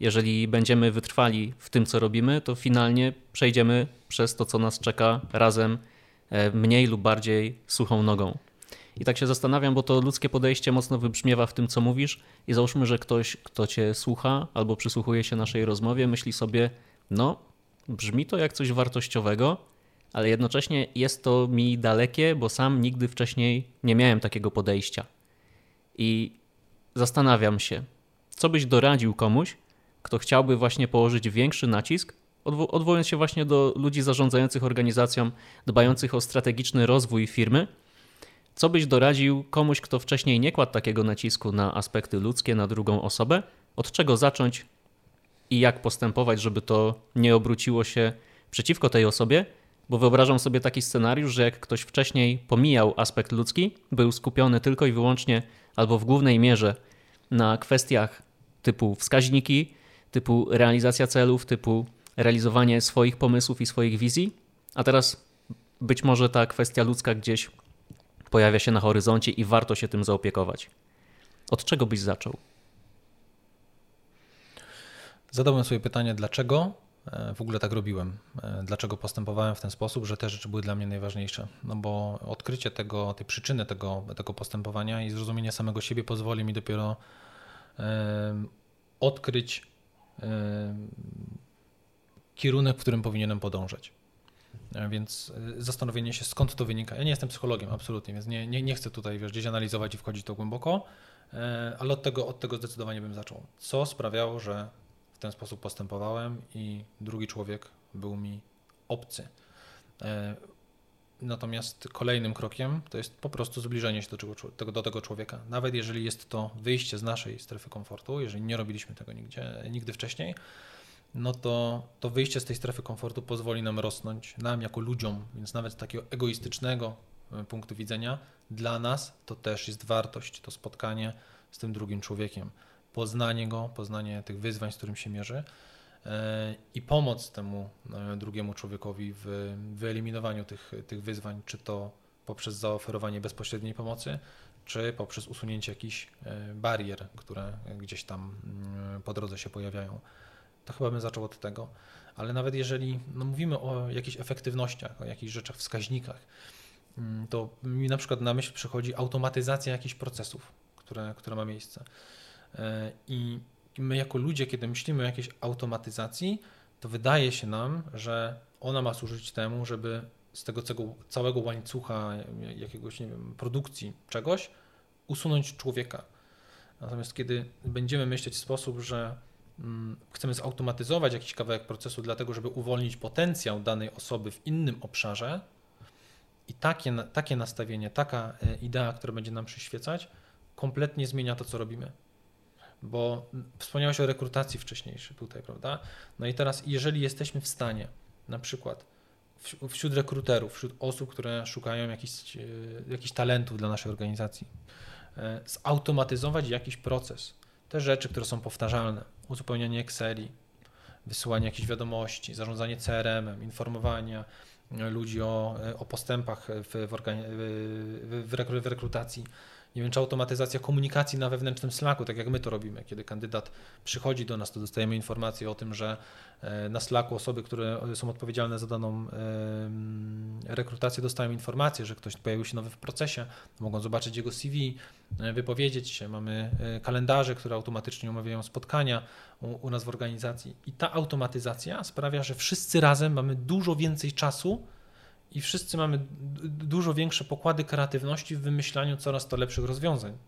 jeżeli będziemy wytrwali w tym, co robimy, to finalnie przejdziemy przez to, co nas czeka razem mniej lub bardziej suchą nogą. I tak się zastanawiam, bo to ludzkie podejście mocno wybrzmiewa w tym, co mówisz, i załóżmy, że ktoś, kto cię słucha albo przysłuchuje się naszej rozmowie, myśli sobie, no brzmi to jak coś wartościowego, ale jednocześnie jest to mi dalekie, bo sam nigdy wcześniej nie miałem takiego podejścia. I zastanawiam się, co byś doradził komuś, kto chciałby właśnie położyć większy nacisk, odwo- odwołując się właśnie do ludzi zarządzających organizacją, dbających o strategiczny rozwój firmy. Co byś doradził komuś, kto wcześniej nie kładł takiego nacisku na aspekty ludzkie, na drugą osobę? Od czego zacząć i jak postępować, żeby to nie obróciło się przeciwko tej osobie, bo wyobrażam sobie taki scenariusz, że jak ktoś wcześniej pomijał aspekt ludzki, był skupiony tylko i wyłącznie albo w głównej mierze na kwestiach typu wskaźniki, typu realizacja celów, typu realizowanie swoich pomysłów i swoich wizji, a teraz być może ta kwestia ludzka gdzieś pojawia się na horyzoncie i warto się tym zaopiekować. Od czego byś zaczął? Zadałbym sobie pytanie, dlaczego w ogóle tak robiłem, dlaczego postępowałem w ten sposób, że te rzeczy były dla mnie najważniejsze. No bo odkrycie tego, tej przyczyny tego, tego postępowania i zrozumienie samego siebie pozwoli mi dopiero yy, odkryć yy, kierunek, w którym powinienem podążać. Więc zastanowienie się, skąd to wynika. Ja nie jestem psychologiem, absolutnie, więc nie, nie, nie chcę tutaj wiesz, gdzieś analizować i wchodzić to głęboko, ale od tego, od tego zdecydowanie bym zaczął. Co sprawiało, że w ten sposób postępowałem i drugi człowiek był mi obcy. Natomiast kolejnym krokiem to jest po prostu zbliżenie się do, do tego człowieka. Nawet jeżeli jest to wyjście z naszej strefy komfortu, jeżeli nie robiliśmy tego nigdzie, nigdy wcześniej, no to to wyjście z tej strefy komfortu pozwoli nam rosnąć, nam jako ludziom, więc nawet z takiego egoistycznego punktu widzenia dla nas to też jest wartość, to spotkanie z tym drugim człowiekiem, poznanie go, poznanie tych wyzwań, z którym się mierzy i pomoc temu drugiemu człowiekowi w wyeliminowaniu tych, tych wyzwań, czy to poprzez zaoferowanie bezpośredniej pomocy, czy poprzez usunięcie jakichś barier, które gdzieś tam po drodze się pojawiają. To chyba bym zaczął od tego, ale nawet jeżeli no mówimy o jakichś efektywnościach, o jakichś rzeczach, wskaźnikach, to mi na przykład na myśl przychodzi automatyzacja jakichś procesów, które, które ma miejsce. I my jako ludzie, kiedy myślimy o jakiejś automatyzacji, to wydaje się nam, że ona ma służyć temu, żeby z tego całego łańcucha jakiegoś, nie wiem, produkcji czegoś usunąć człowieka. Natomiast kiedy będziemy myśleć w sposób, że chcemy zautomatyzować jakiś kawałek procesu dlatego, żeby uwolnić potencjał danej osoby w innym obszarze i takie, takie nastawienie, taka idea, która będzie nam przyświecać, kompletnie zmienia to, co robimy. Bo wspomniałeś o rekrutacji wcześniej tutaj, prawda? No i teraz, jeżeli jesteśmy w stanie, na przykład wśród rekruterów, wśród osób, które szukają jakichś, jakichś talentów dla naszej organizacji, zautomatyzować jakiś proces, te rzeczy, które są powtarzalne, uzupełnianie Exceli, wysyłanie jakichś wiadomości, zarządzanie C R M-em, informowanie ludzi o, o postępach w, w, organi- w, w rekrutacji, nie wiem, czy automatyzacja komunikacji na wewnętrznym Slacku, tak jak my to robimy, kiedy kandydat przychodzi do nas, to dostajemy informację o tym, że na Slacku osoby, które są odpowiedzialne za daną rekrutację, dostają informację, że ktoś pojawił się nowy w procesie, mogą zobaczyć jego C V, wypowiedzieć się, mamy kalendarze, które automatycznie umawiają spotkania u, u nas w organizacji i ta automatyzacja sprawia, że wszyscy razem mamy dużo więcej czasu i wszyscy mamy dużo większe pokłady kreatywności w wymyślaniu coraz to lepszych rozwiązań.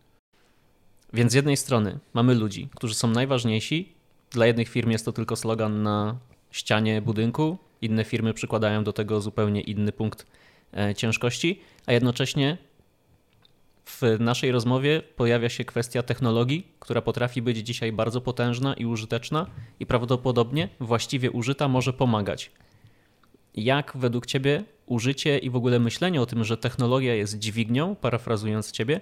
Więc z jednej strony mamy ludzi, którzy są najważniejsi. Dla jednych firm jest to tylko slogan na ścianie budynku. Inne firmy przykładają do tego zupełnie inny punkt ciężkości. A jednocześnie w naszej rozmowie pojawia się kwestia technologii, która potrafi być dzisiaj bardzo potężna i użyteczna i prawdopodobnie właściwie użyta może pomagać. Jak według Ciebie użycie i w ogóle myślenie o tym, że technologia jest dźwignią, parafrazując Ciebie,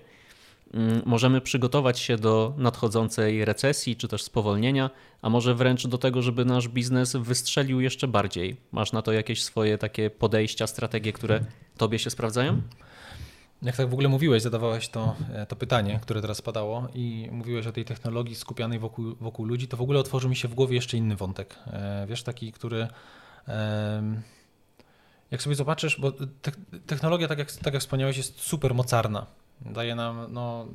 możemy przygotować się do nadchodzącej recesji czy też spowolnienia, a może wręcz do tego, żeby nasz biznes wystrzelił jeszcze bardziej? Masz na to jakieś swoje takie podejścia, strategie, które Tobie się sprawdzają? Jak tak w ogóle mówiłeś, zadawałeś to, to pytanie, które teraz padało i mówiłeś o tej technologii skupianej wokół, wokół ludzi, to w ogóle otworzył mi się w głowie jeszcze inny wątek. Wiesz, taki, który... Jak sobie zobaczysz, bo te, technologia, tak jak, tak jak wspomniałeś, jest super mocarna. Daje nam, no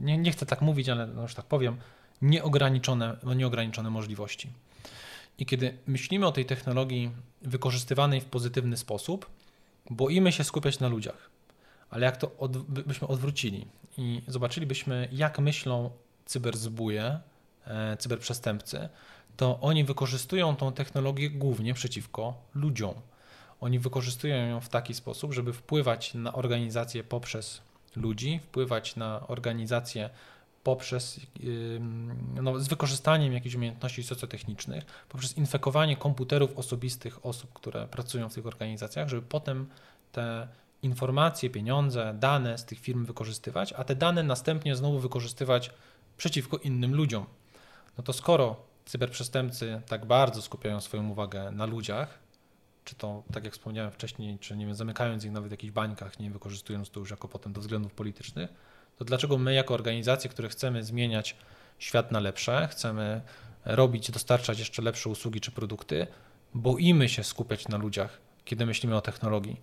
nie, nie chcę tak mówić, ale no już tak powiem, nieograniczone, no nieograniczone możliwości. I kiedy myślimy o tej technologii wykorzystywanej w pozytywny sposób, boimy się skupiać na ludziach. Ale jak to od, byśmy odwrócili i zobaczylibyśmy, jak myślą cyberzbóje, e, cyberprzestępcy, to oni wykorzystują tą technologię głównie przeciwko ludziom. Oni wykorzystują ją w taki sposób, żeby wpływać na organizację poprzez ludzi, wpływać na organizację poprzez, no, z wykorzystaniem jakichś umiejętności socjotechnicznych, poprzez infekowanie komputerów osobistych osób, które pracują w tych organizacjach, żeby potem te informacje, pieniądze, dane z tych firm wykorzystywać, a te dane następnie znowu wykorzystywać przeciwko innym ludziom. No to skoro cyberprzestępcy tak bardzo skupiają swoją uwagę na ludziach, czy to, tak jak wspomniałem wcześniej, czy nie wiem, zamykając ich nawet w jakichś bańkach, nie wykorzystując to już jako potem do względów politycznych, to dlaczego my jako organizacje, które chcemy zmieniać świat na lepsze, chcemy robić, dostarczać jeszcze lepsze usługi czy produkty, boimy się skupiać na ludziach, kiedy myślimy o technologii.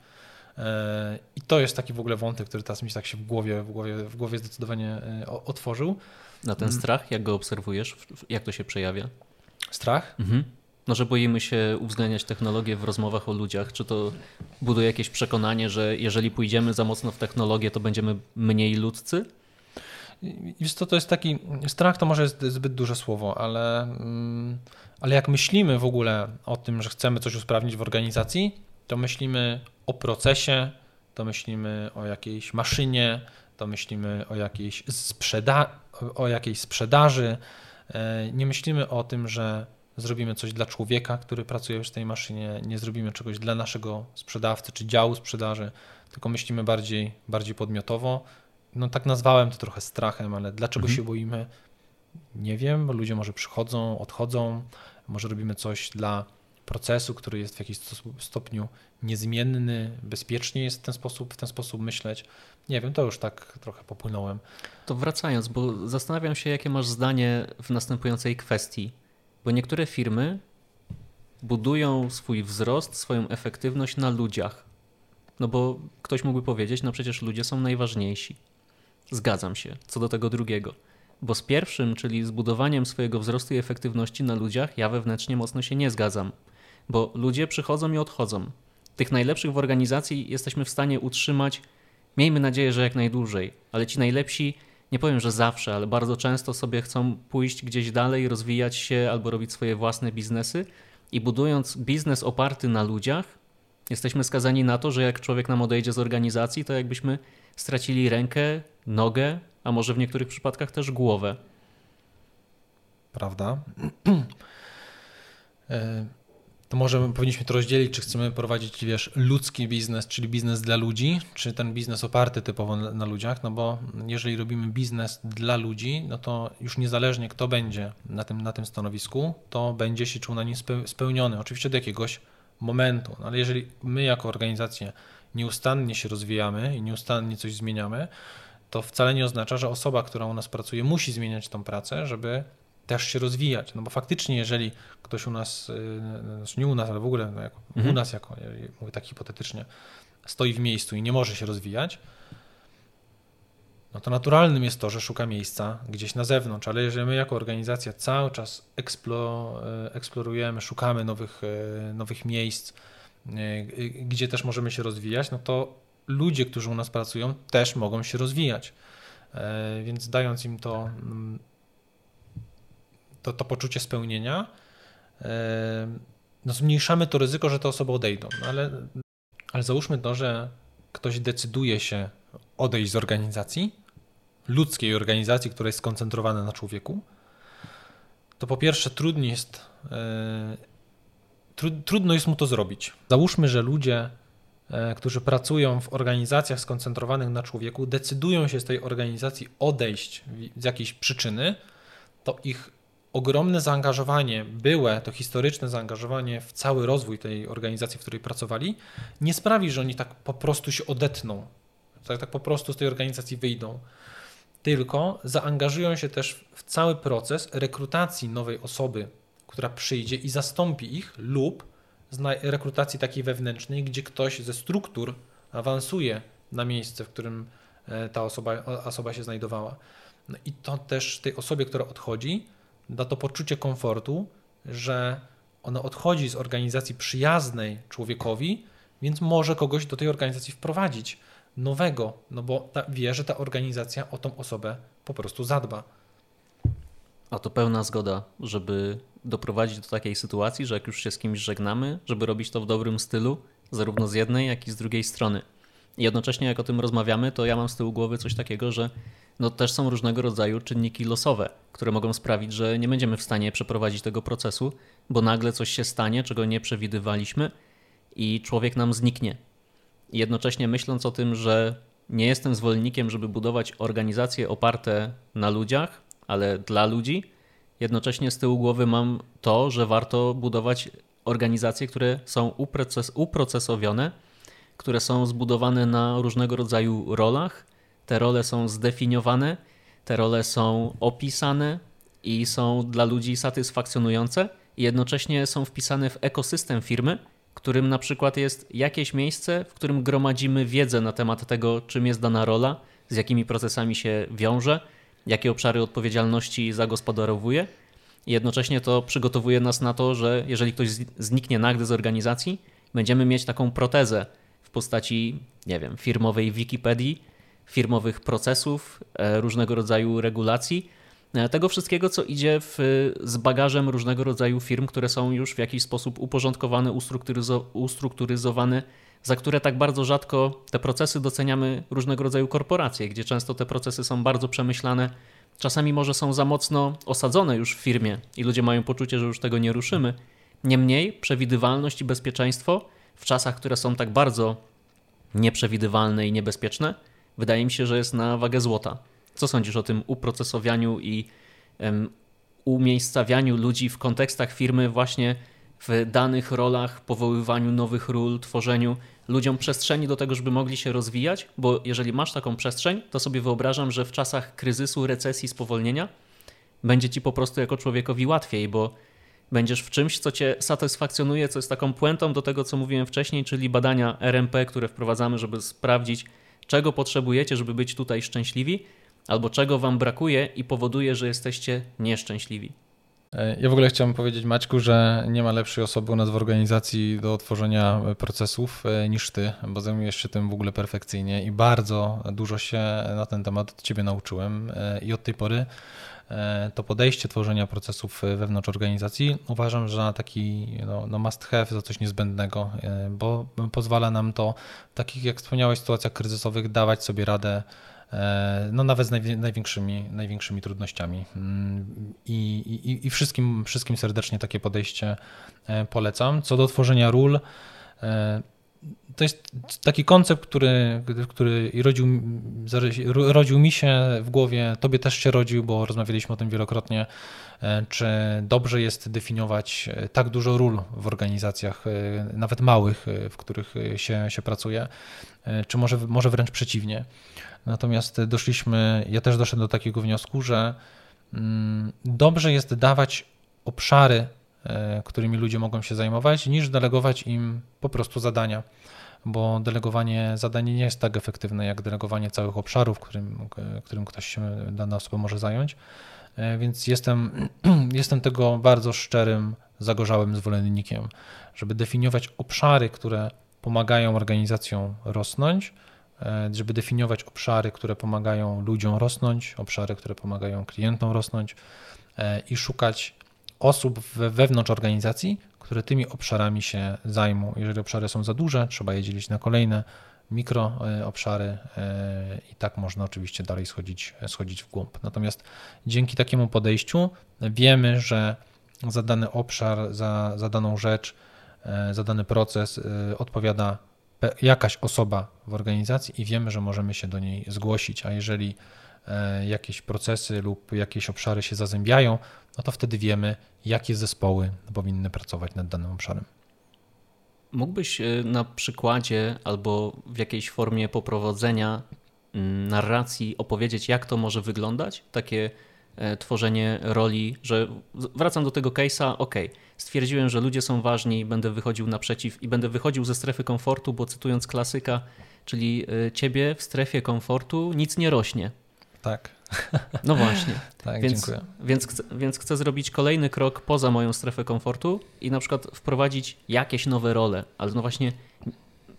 I to jest taki w ogóle wątek, który teraz mi tak się w głowie, w głowie, w głowie zdecydowanie otworzył. Na ten strach, jak go obserwujesz? Jak to się przejawia? Strach? Mhm. No, że boimy się uwzględniać technologię w rozmowach o ludziach. Czy to buduje jakieś przekonanie, że jeżeli pójdziemy za mocno w technologię, to będziemy mniej ludzcy? Wiesz co, to jest taki, strach to może jest zbyt duże słowo, ale, ale jak myślimy w ogóle o tym, że chcemy coś usprawnić w organizacji, to myślimy o procesie, to myślimy o jakiejś maszynie, to myślimy o jakiejś, sprzeda- o jakiejś sprzedaży. Nie myślimy o tym, że zrobimy coś dla człowieka, który pracuje w tej maszynie, nie zrobimy czegoś dla naszego sprzedawcy czy działu sprzedaży, tylko myślimy bardziej, bardziej podmiotowo. No tak nazwałem to trochę strachem, ale dlaczego mhm. się boimy? Nie wiem, bo ludzie może przychodzą, odchodzą, może robimy coś dla procesu, który jest w jakimś stopniu niezmienny, bezpiecznie jest w ten sposób, w ten sposób myśleć. Nie wiem, to już tak trochę popłynąłem. To wracając, bo zastanawiam się, jakie masz zdanie w następującej kwestii. Bo niektóre firmy budują swój wzrost, swoją efektywność na ludziach. No bo ktoś mógłby powiedzieć, no przecież ludzie są najważniejsi. Zgadzam się, co do tego drugiego. Bo z pierwszym, czyli z budowaniem swojego wzrostu i efektywności na ludziach, ja wewnętrznie mocno się nie zgadzam. Bo ludzie przychodzą i odchodzą. Tych najlepszych w organizacji jesteśmy w stanie utrzymać, miejmy nadzieję, że jak najdłużej, ale ci najlepsi, nie powiem, że zawsze, ale bardzo często sobie chcą pójść gdzieś dalej, rozwijać się albo robić swoje własne biznesy i budując biznes oparty na ludziach, jesteśmy skazani na to, że jak człowiek nam odejdzie z organizacji, to jakbyśmy stracili rękę, nogę, a może w niektórych przypadkach też głowę. Prawda? To może powinniśmy to rozdzielić, czy chcemy prowadzić, wiesz, ludzki biznes, czyli biznes dla ludzi, czy ten biznes oparty typowo na ludziach, no bo jeżeli robimy biznes dla ludzi, no to już niezależnie kto będzie na tym, na tym stanowisku, to będzie się czuł na nim spełniony, oczywiście do jakiegoś momentu, no ale jeżeli my jako organizacje nieustannie się rozwijamy i nieustannie coś zmieniamy, to wcale nie oznacza, że osoba, która u nas pracuje, musi zmieniać tą pracę, żeby też się rozwijać, no bo faktycznie jeżeli ktoś u nas, znaczy nie u nas, ale w ogóle no jako, mhm. u nas jako, mówię tak hipotetycznie, stoi w miejscu i nie może się rozwijać, no to naturalnym jest to, że szuka miejsca gdzieś na zewnątrz, ale jeżeli my jako organizacja cały czas eksplo, eksplorujemy, szukamy nowych, nowych miejsc, gdzie też możemy się rozwijać, no to ludzie, którzy u nas pracują, też mogą się rozwijać, więc dając im to To, to poczucie spełnienia, no zmniejszamy to ryzyko, że te osoby odejdą. No ale, ale załóżmy to, że ktoś decyduje się odejść z organizacji, ludzkiej organizacji, która jest skoncentrowana na człowieku, to po pierwsze trudno jest, tru, trudno jest mu to zrobić. Załóżmy, że ludzie, którzy pracują w organizacjach skoncentrowanych na człowieku, decydują się z tej organizacji odejść z jakiejś przyczyny, to ich ogromne zaangażowanie, byłe to historyczne zaangażowanie w cały rozwój tej organizacji, w której pracowali, nie sprawi, że oni tak po prostu się odetną, tak, tak po prostu z tej organizacji wyjdą, tylko zaangażują się też w cały proces rekrutacji nowej osoby, która przyjdzie i zastąpi ich, lub rekrutacji takiej wewnętrznej, gdzie ktoś ze struktur awansuje na miejsce, w którym ta osoba, osoba się znajdowała. No i to też tej osobie, która odchodzi, da to poczucie komfortu, że ona odchodzi z organizacji przyjaznej człowiekowi, więc może kogoś do tej organizacji wprowadzić nowego, no bo ta, wie, że ta organizacja o tą osobę po prostu zadba. A to pełna zgoda, żeby doprowadzić do takiej sytuacji, że jak już się z kimś żegnamy, żeby robić to w dobrym stylu, zarówno z jednej, jak i z drugiej strony. I jednocześnie jak o tym rozmawiamy, to ja mam z tyłu głowy coś takiego, że no też są różnego rodzaju czynniki losowe, które mogą sprawić, że nie będziemy w stanie przeprowadzić tego procesu, bo nagle coś się stanie, czego nie przewidywaliśmy i człowiek nam zniknie. I jednocześnie myśląc o tym, że nie jestem zwolennikiem, żeby budować organizacje oparte na ludziach, ale dla ludzi, jednocześnie z tyłu głowy mam to, że warto budować organizacje, które są uproces- uprocesowione, które są zbudowane na różnego rodzaju rolach. Te role są zdefiniowane, te role są opisane i są dla ludzi satysfakcjonujące i jednocześnie są wpisane w ekosystem firmy, którym na przykład jest jakieś miejsce, w którym gromadzimy wiedzę na temat tego, czym jest dana rola, z jakimi procesami się wiąże, jakie obszary odpowiedzialności zagospodarowuje. I jednocześnie to przygotowuje nas na to, że jeżeli ktoś zniknie nagle z organizacji, będziemy mieć taką protezę w postaci, nie wiem, firmowej Wikipedii, firmowych procesów, różnego rodzaju regulacji, tego wszystkiego, co idzie w, z bagażem różnego rodzaju firm, które są już w jakiś sposób uporządkowane, ustrukturyzo- ustrukturyzowane, za które tak bardzo rzadko te procesy doceniamy różnego rodzaju korporacje, gdzie często te procesy są bardzo przemyślane, czasami może są za mocno osadzone już w firmie i ludzie mają poczucie, że już tego nie ruszymy. Niemniej przewidywalność i bezpieczeństwo w czasach, które są tak bardzo nieprzewidywalne i niebezpieczne, wydaje mi się, że jest na wagę złota. Co sądzisz o tym uprocesowianiu i um, umiejscawianiu ludzi w kontekstach firmy właśnie w danych rolach, powoływaniu nowych ról, tworzeniu ludziom przestrzeni do tego, żeby mogli się rozwijać? Bo jeżeli masz taką przestrzeń, to sobie wyobrażam, że w czasach kryzysu, recesji, spowolnienia będzie ci po prostu jako człowiekowi łatwiej, bo będziesz w czymś, co cię satysfakcjonuje, co jest taką puentą do tego, co mówiłem wcześniej, czyli badania R M P, które wprowadzamy, żeby sprawdzić, czego potrzebujecie, żeby być tutaj szczęśliwi, albo czego wam brakuje i powoduje, że jesteście nieszczęśliwi. Ja w ogóle chciałem powiedzieć, Maćku, że nie ma lepszej osoby u nas w organizacji do tworzenia procesów niż ty, bo zajmujesz się tym w ogóle perfekcyjnie i bardzo dużo się na ten temat od ciebie nauczyłem i od tej pory to podejście tworzenia procesów wewnątrz organizacji uważam, że na taki no, no must have, za coś niezbędnego, bo pozwala nam to w takich, jak wspomniałeś, sytuacjach kryzysowych dawać sobie radę no nawet z najwi- największymi, największymi trudnościami i, i, i wszystkim, wszystkim serdecznie takie podejście polecam. Co do tworzenia ról, to jest taki koncept, który, który rodził, rodził mi się w głowie, tobie też się rodził, bo rozmawialiśmy o tym wielokrotnie, czy dobrze jest definiować tak dużo ról w organizacjach, nawet małych, w których się, się pracuje, czy może, może wręcz przeciwnie. Natomiast doszliśmy, ja też doszedłem do takiego wniosku, że dobrze jest dawać obszary, którymi ludzie mogą się zajmować, niż delegować im po prostu zadania, bo delegowanie zadań nie jest tak efektywne jak delegowanie całych obszarów, którym, którym ktoś się, dana osoba może zająć, więc jestem, jestem tego bardzo szczerym, zagorzałym zwolennikiem, żeby definiować obszary, które pomagają organizacjom rosnąć, żeby definiować obszary, które pomagają ludziom rosnąć, obszary, które pomagają klientom rosnąć i szukać osób wewnątrz organizacji, które tymi obszarami się zajmą. Jeżeli obszary są za duże, trzeba je dzielić na kolejne mikro obszary i tak można oczywiście dalej schodzić, schodzić w głąb. Natomiast dzięki takiemu podejściu wiemy, że za dany obszar, za, za daną rzecz, za dany proces odpowiada jakaś osoba w organizacji i wiemy, że możemy się do niej zgłosić, a jeżeli jakieś procesy lub jakieś obszary się zazębiają, no to wtedy wiemy, jakie zespoły powinny pracować nad danym obszarem. Mógłbyś na przykładzie albo w jakiejś formie poprowadzenia narracji opowiedzieć, jak to może wyglądać? Takie tworzenie roli, że wracam do tego case'a, ok, stwierdziłem, że ludzie są ważni, będę wychodził naprzeciw i będę wychodził ze strefy komfortu, bo cytując klasyka, czyli ciebie w strefie komfortu nic nie rośnie. Tak. No właśnie. Tak, więc, dziękuję. Więc chcę, więc chcę zrobić kolejny krok poza moją strefę komfortu i na przykład wprowadzić jakieś nowe role, ale no właśnie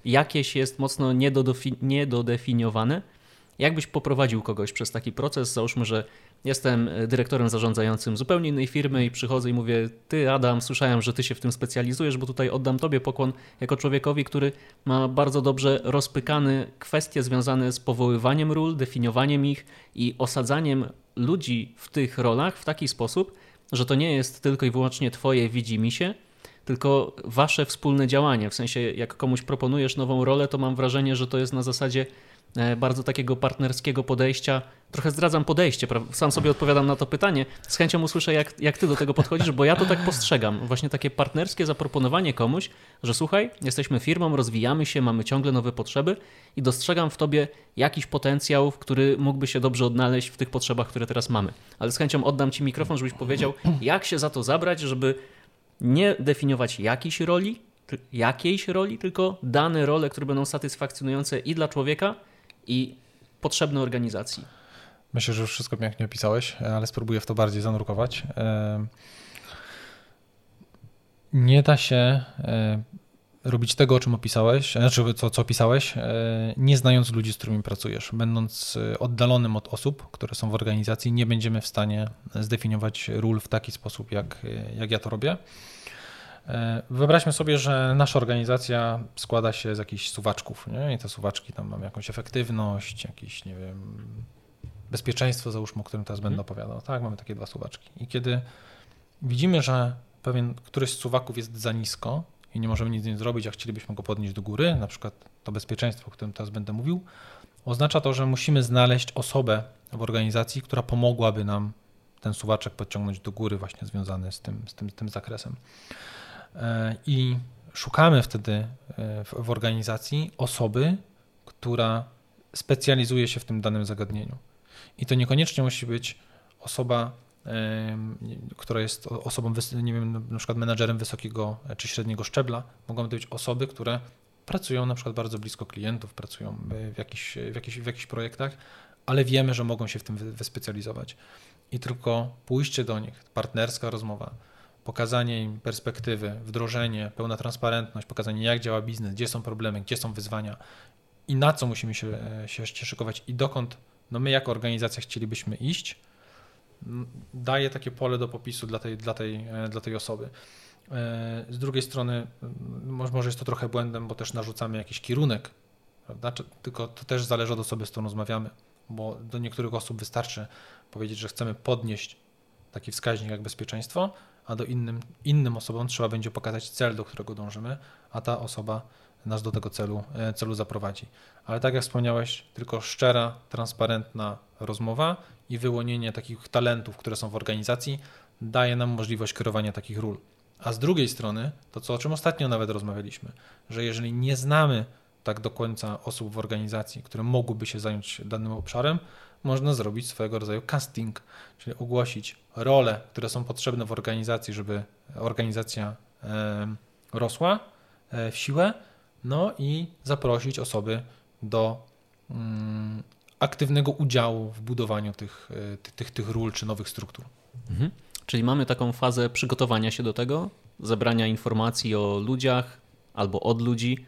jakieś jest mocno niedodefini- niedodefiniowane Jakbyś poprowadził kogoś przez taki proces? Załóżmy, że jestem dyrektorem zarządzającym zupełnie innej firmy i przychodzę i mówię: ty, Adam, słyszałem, że ty się w tym specjalizujesz, bo tutaj oddam tobie pokłon jako człowiekowi, który ma bardzo dobrze rozpykane kwestie związane z powoływaniem ról, definiowaniem ich i osadzaniem ludzi w tych rolach w taki sposób, że to nie jest tylko i wyłącznie twoje widzimisię, tylko wasze wspólne działanie. W sensie, jak komuś proponujesz nową rolę, to mam wrażenie, że to jest na zasadzie bardzo takiego partnerskiego podejścia. Trochę zdradzam podejście, sam sobie odpowiadam na to pytanie. Z chęcią usłyszę, jak, jak ty do tego podchodzisz, bo ja to tak postrzegam. Właśnie takie partnerskie zaproponowanie komuś, że słuchaj, jesteśmy firmą, rozwijamy się, mamy ciągle nowe potrzeby i dostrzegam w tobie jakiś potencjał, który mógłby się dobrze odnaleźć w tych potrzebach, które teraz mamy. Ale z chęcią oddam ci mikrofon, żebyś powiedział, jak się za to zabrać, żeby nie definiować jakiejś roli, jakiejś roli, tylko dane role, które będą satysfakcjonujące i dla człowieka, i potrzebne organizacji. Myślę, że już wszystko pięknie opisałeś, ale spróbuję w to bardziej zanurkować. Nie da się robić tego, o czym opisałeś, znaczy co, co opisałeś, nie znając ludzi, z którymi pracujesz. Będąc oddalonym od osób, które są w organizacji, nie będziemy w stanie zdefiniować ról w taki sposób, jak, jak ja to robię. Wyobraźmy sobie, że nasza organizacja składa się z jakichś suwaczków, nie? I te suwaczki tam mamy jakąś efektywność, jakieś, nie wiem, bezpieczeństwo, załóżmy, o którym teraz będę opowiadał. Tak, mamy takie dwa suwaczki. I kiedy widzimy, że pewien któryś z suwaków jest za nisko i nie możemy nic z nim zrobić, a chcielibyśmy go podnieść do góry, na przykład to bezpieczeństwo, o którym teraz będę mówił, oznacza to, że musimy znaleźć osobę w organizacji, która pomogłaby nam ten suwaczek podciągnąć do góry, właśnie związany z tym, z tym, z tym zakresem. I szukamy wtedy w organizacji osoby, która specjalizuje się w tym danym zagadnieniu. I to niekoniecznie musi być osoba, która jest osobą, nie wiem, na przykład menadżerem wysokiego czy średniego szczebla. Mogą to być osoby, które pracują na przykład bardzo blisko klientów, pracują w jakichś, w jakichś, w jakichś projektach, ale wiemy, że mogą się w tym wyspecjalizować. I tylko pójście do nich, partnerska rozmowa, pokazanie im perspektywy, wdrożenie, pełna transparentność, pokazanie, jak działa biznes, gdzie są problemy, gdzie są wyzwania i na co musimy się, się, się szykować i dokąd no my jako organizacja chcielibyśmy iść, daje takie pole do popisu dla tej, dla tej, dla tej osoby. Z drugiej strony może jest to trochę błędem, bo też narzucamy jakiś kierunek, prawda? Tylko to też zależy od osoby, z którą rozmawiamy, bo do niektórych osób wystarczy powiedzieć, że chcemy podnieść taki wskaźnik jak bezpieczeństwo, a do innym, innym osobom trzeba będzie pokazać cel, do którego dążymy, a ta osoba nas do tego celu, celu zaprowadzi. Ale tak jak wspomniałeś, tylko szczera, transparentna rozmowa i wyłonienie takich talentów, które są w organizacji, daje nam możliwość kierowania takich ról. A z drugiej strony, to co, o czym ostatnio nawet rozmawialiśmy, że jeżeli nie znamy tak do końca osób w organizacji, które mogłyby się zająć danym obszarem, można zrobić swojego rodzaju casting, czyli ogłosić role, które są potrzebne w organizacji, żeby organizacja rosła w siłę, no i zaprosić osoby do aktywnego udziału w budowaniu tych, tych, tych ról czy nowych struktur. Mhm. Czyli mamy taką fazę przygotowania się do tego, zebrania informacji o ludziach albo od ludzi.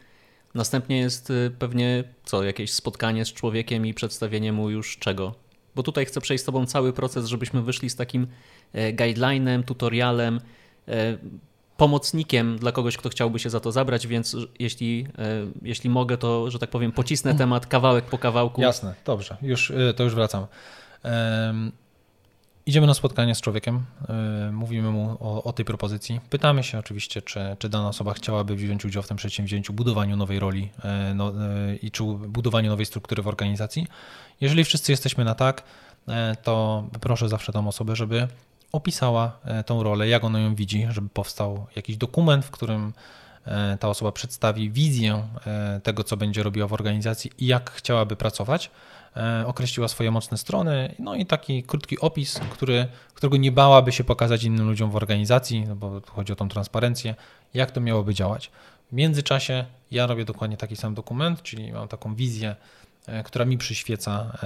Następnie jest pewnie co, jakieś spotkanie z człowiekiem i przedstawienie mu już czego. Bo tutaj chcę przejść z tobą cały proces, żebyśmy wyszli z takim guideline'em, tutorialem, pomocnikiem dla kogoś, kto chciałby się za to zabrać, więc jeśli, jeśli mogę, to, że tak powiem, pocisnę temat kawałek po kawałku. Jasne, dobrze, już, to już wracam. Um, idziemy na spotkanie z człowiekiem, um, mówimy mu o, o tej propozycji, pytamy się oczywiście, czy, czy dana osoba chciałaby wziąć udział w tym przedsięwzięciu, budowaniu nowej roli no, i czy budowaniu nowej struktury w organizacji. Jeżeli wszyscy jesteśmy na tak, to proszę zawsze tą osobę, żeby opisała tą rolę, jak ona ją widzi, żeby powstał jakiś dokument, w którym ta osoba przedstawi wizję tego, co będzie robiła w organizacji i jak chciałaby pracować, określiła swoje mocne strony, no i taki krótki opis, który, którego nie bałaby się pokazać innym ludziom w organizacji, no bo chodzi o tą transparencję, jak to miałoby działać. W międzyczasie ja robię dokładnie taki sam dokument, czyli mam taką wizję, która mi przyświeca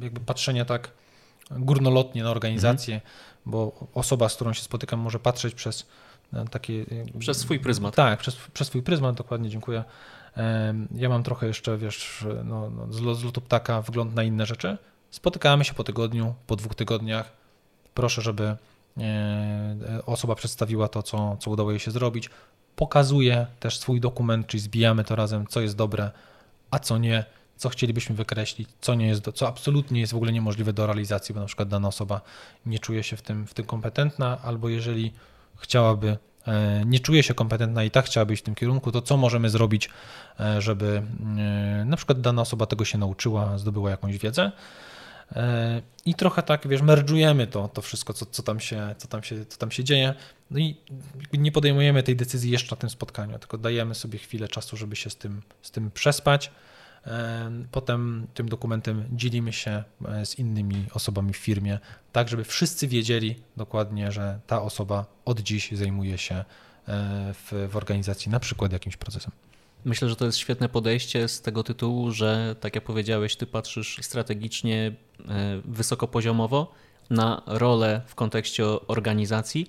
jakby patrzenie tak górnolotnie na organizację, mhm. bo osoba, z którą się spotykam, może patrzeć przez takie... Przez swój pryzmat. Tak, przez, przez swój pryzmat, dokładnie, dziękuję. Ja mam trochę jeszcze, wiesz, no, no, z lotu ptaka wgląd na inne rzeczy. Spotykamy się po tygodniu, po dwóch tygodniach. Proszę, żeby osoba przedstawiła to, co, co udało jej się zrobić. Pokazuje też swój dokument, czyli zbijamy to razem, co jest dobre, a co nie, co chcielibyśmy wykreślić, co nie jest, co absolutnie jest w ogóle niemożliwe do realizacji, bo na przykład dana osoba nie czuje się w tym, w tym kompetentna, albo jeżeli chciałaby, nie czuje się kompetentna i tak chciałaby iść w tym kierunku, to co możemy zrobić, żeby na przykład dana osoba tego się nauczyła, zdobyła jakąś wiedzę. I trochę tak, wiesz, merdżujemy to, to wszystko, co, co, tam się, co, tam się, co tam się dzieje. No i nie podejmujemy tej decyzji jeszcze na tym spotkaniu, tylko dajemy sobie chwilę czasu, żeby się z tym, z tym przespać. Potem tym dokumentem dzielimy się z innymi osobami w firmie, tak żeby wszyscy wiedzieli dokładnie, że ta osoba od dziś zajmuje się w, w organizacji na przykład jakimś procesem. Myślę, że to jest świetne podejście z tego tytułu, że tak jak powiedziałeś, ty patrzysz strategicznie, wysokopoziomowo na rolę w kontekście organizacji,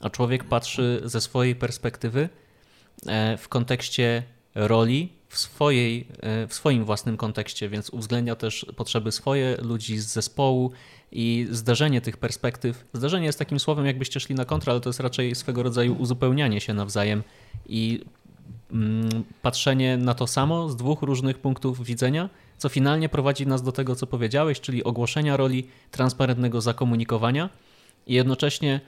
a człowiek patrzy ze swojej perspektywy w kontekście roli, w, swojej, w swoim własnym kontekście, więc uwzględnia też potrzeby swoje, ludzi z zespołu i zderzenie tych perspektyw. Zderzenie jest takim słowem, jakbyście szli na kontrę, ale to jest raczej swego rodzaju uzupełnianie się nawzajem i patrzenie na to samo z dwóch różnych punktów widzenia, co finalnie prowadzi nas do tego, co powiedziałeś, czyli ogłoszenia roli, transparentnego zakomunikowania i jednocześnie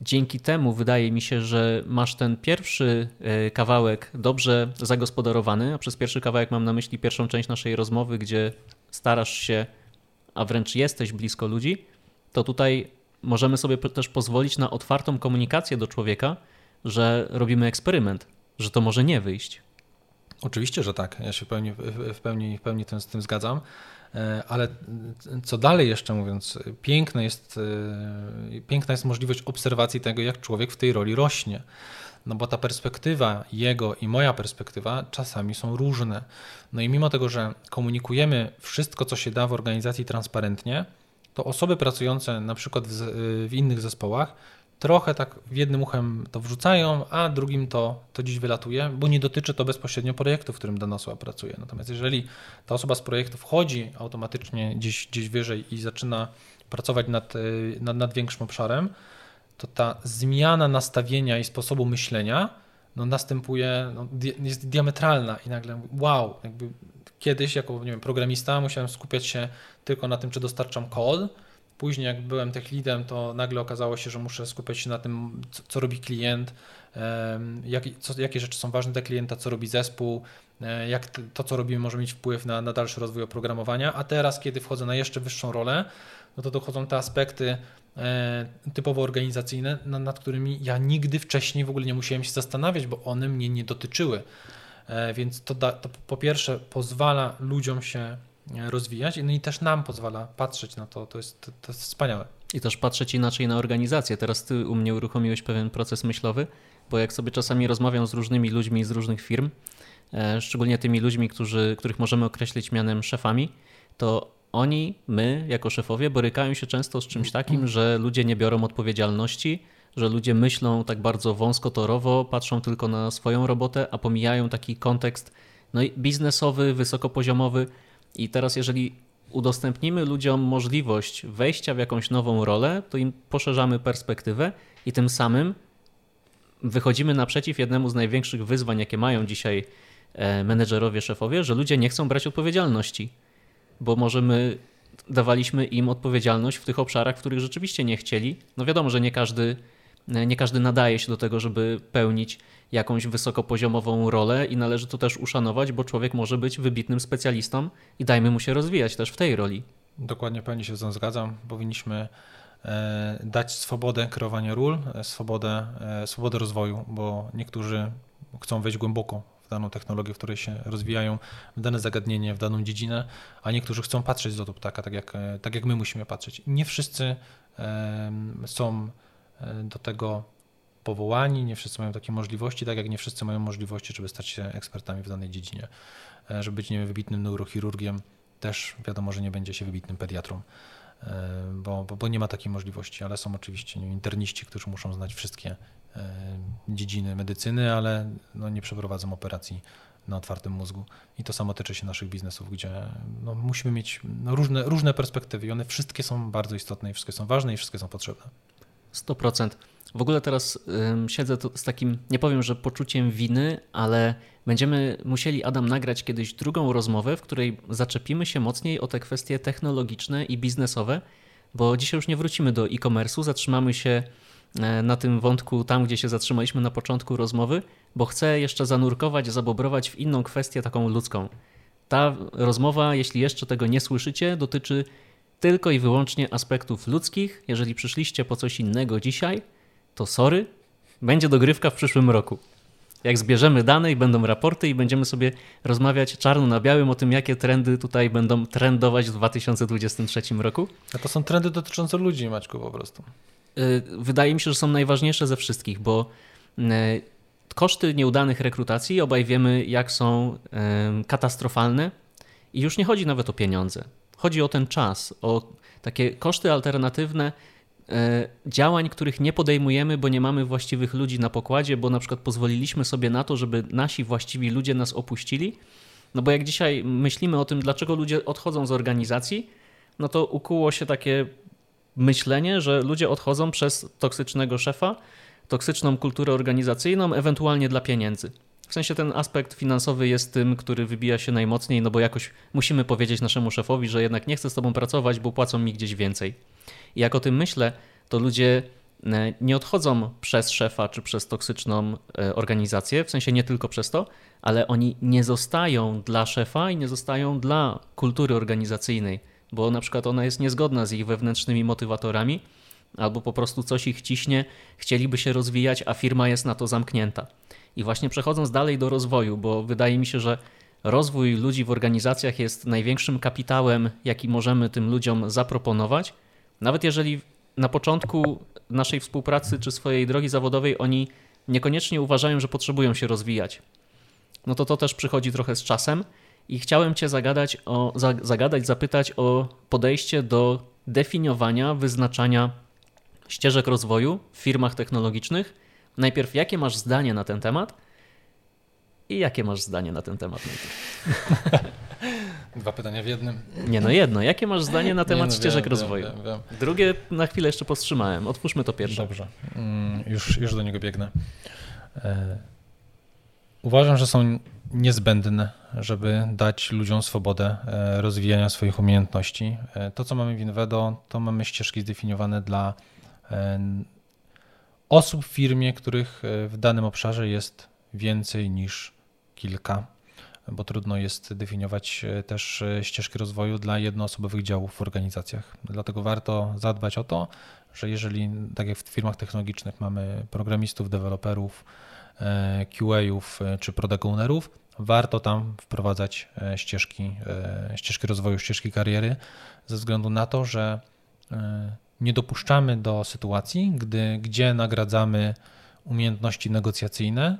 dzięki temu wydaje mi się, że masz ten pierwszy kawałek dobrze zagospodarowany, a przez pierwszy kawałek mam na myśli pierwszą część naszej rozmowy, gdzie starasz się, a wręcz jesteś blisko ludzi, to tutaj możemy sobie też pozwolić na otwartą komunikację do człowieka, że robimy eksperyment, że to może nie wyjść. Oczywiście, że tak. Ja się w pełni, w pełni, w pełni ten, z tym zgadzam. Ale co dalej jeszcze mówiąc, piękne jest, piękna jest możliwość obserwacji tego, jak człowiek w tej roli rośnie. No bo ta perspektywa jego i moja perspektywa czasami są różne. No i mimo tego, że komunikujemy wszystko, co się da w organizacji transparentnie, to osoby pracujące na przykład w, w innych zespołach trochę tak jednym uchem to wrzucają, a drugim to, to dziś wylatuje, bo nie dotyczy to bezpośrednio projektu, w którym dana osoba pracuje. Natomiast jeżeli ta osoba z projektu wchodzi automatycznie gdzieś, gdzieś wyżej i zaczyna pracować nad, nad, nad większym obszarem, to ta zmiana nastawienia i sposobu myślenia no, następuje, no, di- jest diametralna i nagle wow, jakby kiedyś jako nie wiem, programista musiałem skupiać się tylko na tym, czy dostarczam kod. Później jak byłem tech leadem, to nagle okazało się, że muszę skupiać się na tym, co, co robi klient, jak, co, jakie rzeczy są ważne dla klienta, co robi zespół, jak to, co robimy, może mieć wpływ na, na dalszy rozwój oprogramowania. A teraz, kiedy wchodzę na jeszcze wyższą rolę, no to dochodzą te aspekty typowo organizacyjne, nad którymi ja nigdy wcześniej w ogóle nie musiałem się zastanawiać, bo one mnie nie dotyczyły. Więc to, da, to po pierwsze pozwala ludziom się rozwijać, no i też nam pozwala patrzeć na to, to jest, to jest wspaniałe. I też patrzeć inaczej na organizację. Teraz ty u mnie uruchomiłeś pewien proces myślowy, bo jak sobie czasami rozmawiam z różnymi ludźmi z różnych firm, szczególnie tymi ludźmi, którzy, których możemy określić mianem szefami, to oni, my jako szefowie borykają się często z czymś takim, że ludzie nie biorą odpowiedzialności, że ludzie myślą tak bardzo wąskotorowo, patrzą tylko na swoją robotę, a pomijają taki kontekst no i biznesowy, wysokopoziomowy. I teraz jeżeli udostępnimy ludziom możliwość wejścia w jakąś nową rolę, to im poszerzamy perspektywę i tym samym wychodzimy naprzeciw jednemu z największych wyzwań, jakie mają dzisiaj menedżerowie, szefowie, że ludzie nie chcą brać odpowiedzialności, bo może my dawaliśmy im odpowiedzialność w tych obszarach, w których rzeczywiście nie chcieli. No wiadomo, że nie każdy, nie każdy nadaje się do tego, żeby pełnić jakąś wysokopoziomową rolę i należy to też uszanować, bo człowiek może być wybitnym specjalistą i dajmy mu się rozwijać też w tej roli. Dokładnie, pełni się z tym zgadzam. Powinniśmy dać swobodę kreowania ról, swobodę, swobodę rozwoju, bo niektórzy chcą wejść głęboko w daną technologię, w której się rozwijają, w dane zagadnienie, w daną dziedzinę, a niektórzy chcą patrzeć z lotu ptaka, tak jak, tak jak my musimy patrzeć. Nie wszyscy są do tego powołani, nie wszyscy mają takie możliwości, tak jak nie wszyscy mają możliwości, żeby stać się ekspertami w danej dziedzinie. Żeby być, nie wiem, wybitnym neurochirurgiem, też wiadomo, że nie będzie się wybitnym pediatrą, bo, bo, bo nie ma takiej możliwości, ale są oczywiście nie wiem, interniści, którzy muszą znać wszystkie dziedziny medycyny, ale no nie przeprowadzą operacji na otwartym mózgu. I to samo tyczy się naszych biznesów, gdzie no musimy mieć no różne, różne perspektywy i one wszystkie są bardzo istotne i wszystkie są ważne i wszystkie są potrzebne. sto procent. W ogóle teraz ym, siedzę tu z takim, nie powiem, że poczuciem winy, ale będziemy musieli, Adam, nagrać kiedyś drugą rozmowę, w której zaczepimy się mocniej o te kwestie technologiczne i biznesowe, bo dzisiaj już nie wrócimy do e-commerce'u, zatrzymamy się na tym wątku tam, gdzie się zatrzymaliśmy na początku rozmowy, bo chcę jeszcze zanurkować, zabobrować w inną kwestię taką ludzką. Ta rozmowa, jeśli jeszcze tego nie słyszycie, dotyczy tylko i wyłącznie aspektów ludzkich. Jeżeli przyszliście po coś innego dzisiaj, to sorry, będzie dogrywka w przyszłym roku. Jak zbierzemy dane i będą raporty i będziemy sobie rozmawiać czarno na białym o tym, jakie trendy tutaj będą trendować w dwa tysiące dwudziestym trzecim roku. A to są trendy dotyczące ludzi, Maćku, po prostu. Wydaje mi się, że są najważniejsze ze wszystkich, bo koszty nieudanych rekrutacji obaj wiemy, jak są katastrofalne i już nie chodzi nawet o pieniądze. Chodzi o ten czas, o takie koszty alternatywne działań, których nie podejmujemy, bo nie mamy właściwych ludzi na pokładzie, bo na przykład pozwoliliśmy sobie na to, żeby nasi właściwi ludzie nas opuścili. No bo jak dzisiaj myślimy o tym, dlaczego ludzie odchodzą z organizacji, no to ukuło się takie myślenie, że ludzie odchodzą przez toksycznego szefa, toksyczną kulturę organizacyjną, ewentualnie dla pieniędzy. W sensie ten aspekt finansowy jest tym, który wybija się najmocniej, no bo jakoś musimy powiedzieć naszemu szefowi, że jednak nie chcę z tobą pracować, bo płacą mi gdzieś więcej. I jak o tym myślę, to ludzie nie odchodzą przez szefa czy przez toksyczną organizację, w sensie nie tylko przez to, ale oni nie zostają dla szefa i nie zostają dla kultury organizacyjnej, bo na przykład ona jest niezgodna z ich wewnętrznymi motywatorami albo po prostu coś ich ciśnie, chcieliby się rozwijać, a firma jest na to zamknięta. I właśnie przechodząc dalej do rozwoju, bo wydaje mi się, że rozwój ludzi w organizacjach jest największym kapitałem, jaki możemy tym ludziom zaproponować. Nawet jeżeli na początku naszej współpracy czy swojej drogi zawodowej oni niekoniecznie uważają, że potrzebują się rozwijać, no to to też przychodzi trochę z czasem. I chciałem Cię zagadać, o, zagadać, zapytać o podejście do definiowania, wyznaczania ścieżek rozwoju w firmach technologicznych. Najpierw, jakie masz zdanie na ten temat i jakie masz zdanie na ten temat? Dwa pytania w jednym. Nie no jedno. Jakie masz zdanie na temat Nie, no, ścieżek wiem, rozwoju? Wiem, wiem. Drugie na chwilę jeszcze powstrzymałem. Otwórzmy to pierwsze. Dobrze. Mm, już, już do niego biegnę. E... Uważam, że są niezbędne, żeby dać ludziom swobodę rozwijania swoich umiejętności. To, co mamy w Invedo, to mamy ścieżki zdefiniowane dla osób w firmie, których w danym obszarze jest więcej niż kilka, bo trudno jest definiować też ścieżki rozwoju dla jednoosobowych działów w organizacjach. Dlatego warto zadbać o to, że jeżeli, tak jak w firmach technologicznych, mamy programistów, deweloperów, Q A-ów czy product ownerów, warto tam wprowadzać ścieżki, ścieżki rozwoju, ścieżki kariery, ze względu na to, że nie dopuszczamy do sytuacji, gdy, gdzie nagradzamy umiejętności negocjacyjne,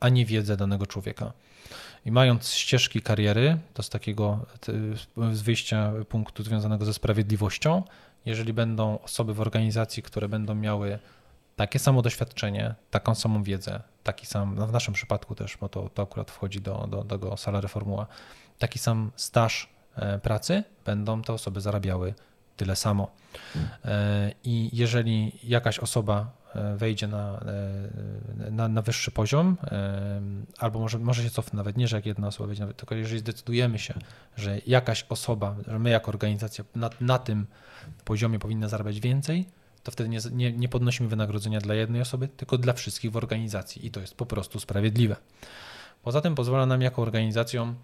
a nie wiedzę danego człowieka. I mając ścieżki kariery, to z takiego z wyjścia punktu związanego ze sprawiedliwością, jeżeli będą osoby w organizacji, które będą miały takie samo doświadczenie, taką samą wiedzę, taki sam, no w naszym przypadku też, bo to, to akurat wchodzi do, do, do tego salary formuła, taki sam staż pracy, będą te osoby zarabiały tyle samo. I jeżeli jakaś osoba wejdzie na, na, na wyższy poziom, albo może, może się cofnę, nawet nie, że jak jedna osoba wejdzie, tylko jeżeli zdecydujemy się, że jakaś osoba, że my jako organizacja na, na tym poziomie powinna zarabiać więcej, to wtedy nie, nie, nie podnosimy wynagrodzenia dla jednej osoby, tylko dla wszystkich w organizacji i to jest po prostu sprawiedliwe. Poza tym pozwala nam jako organizacjom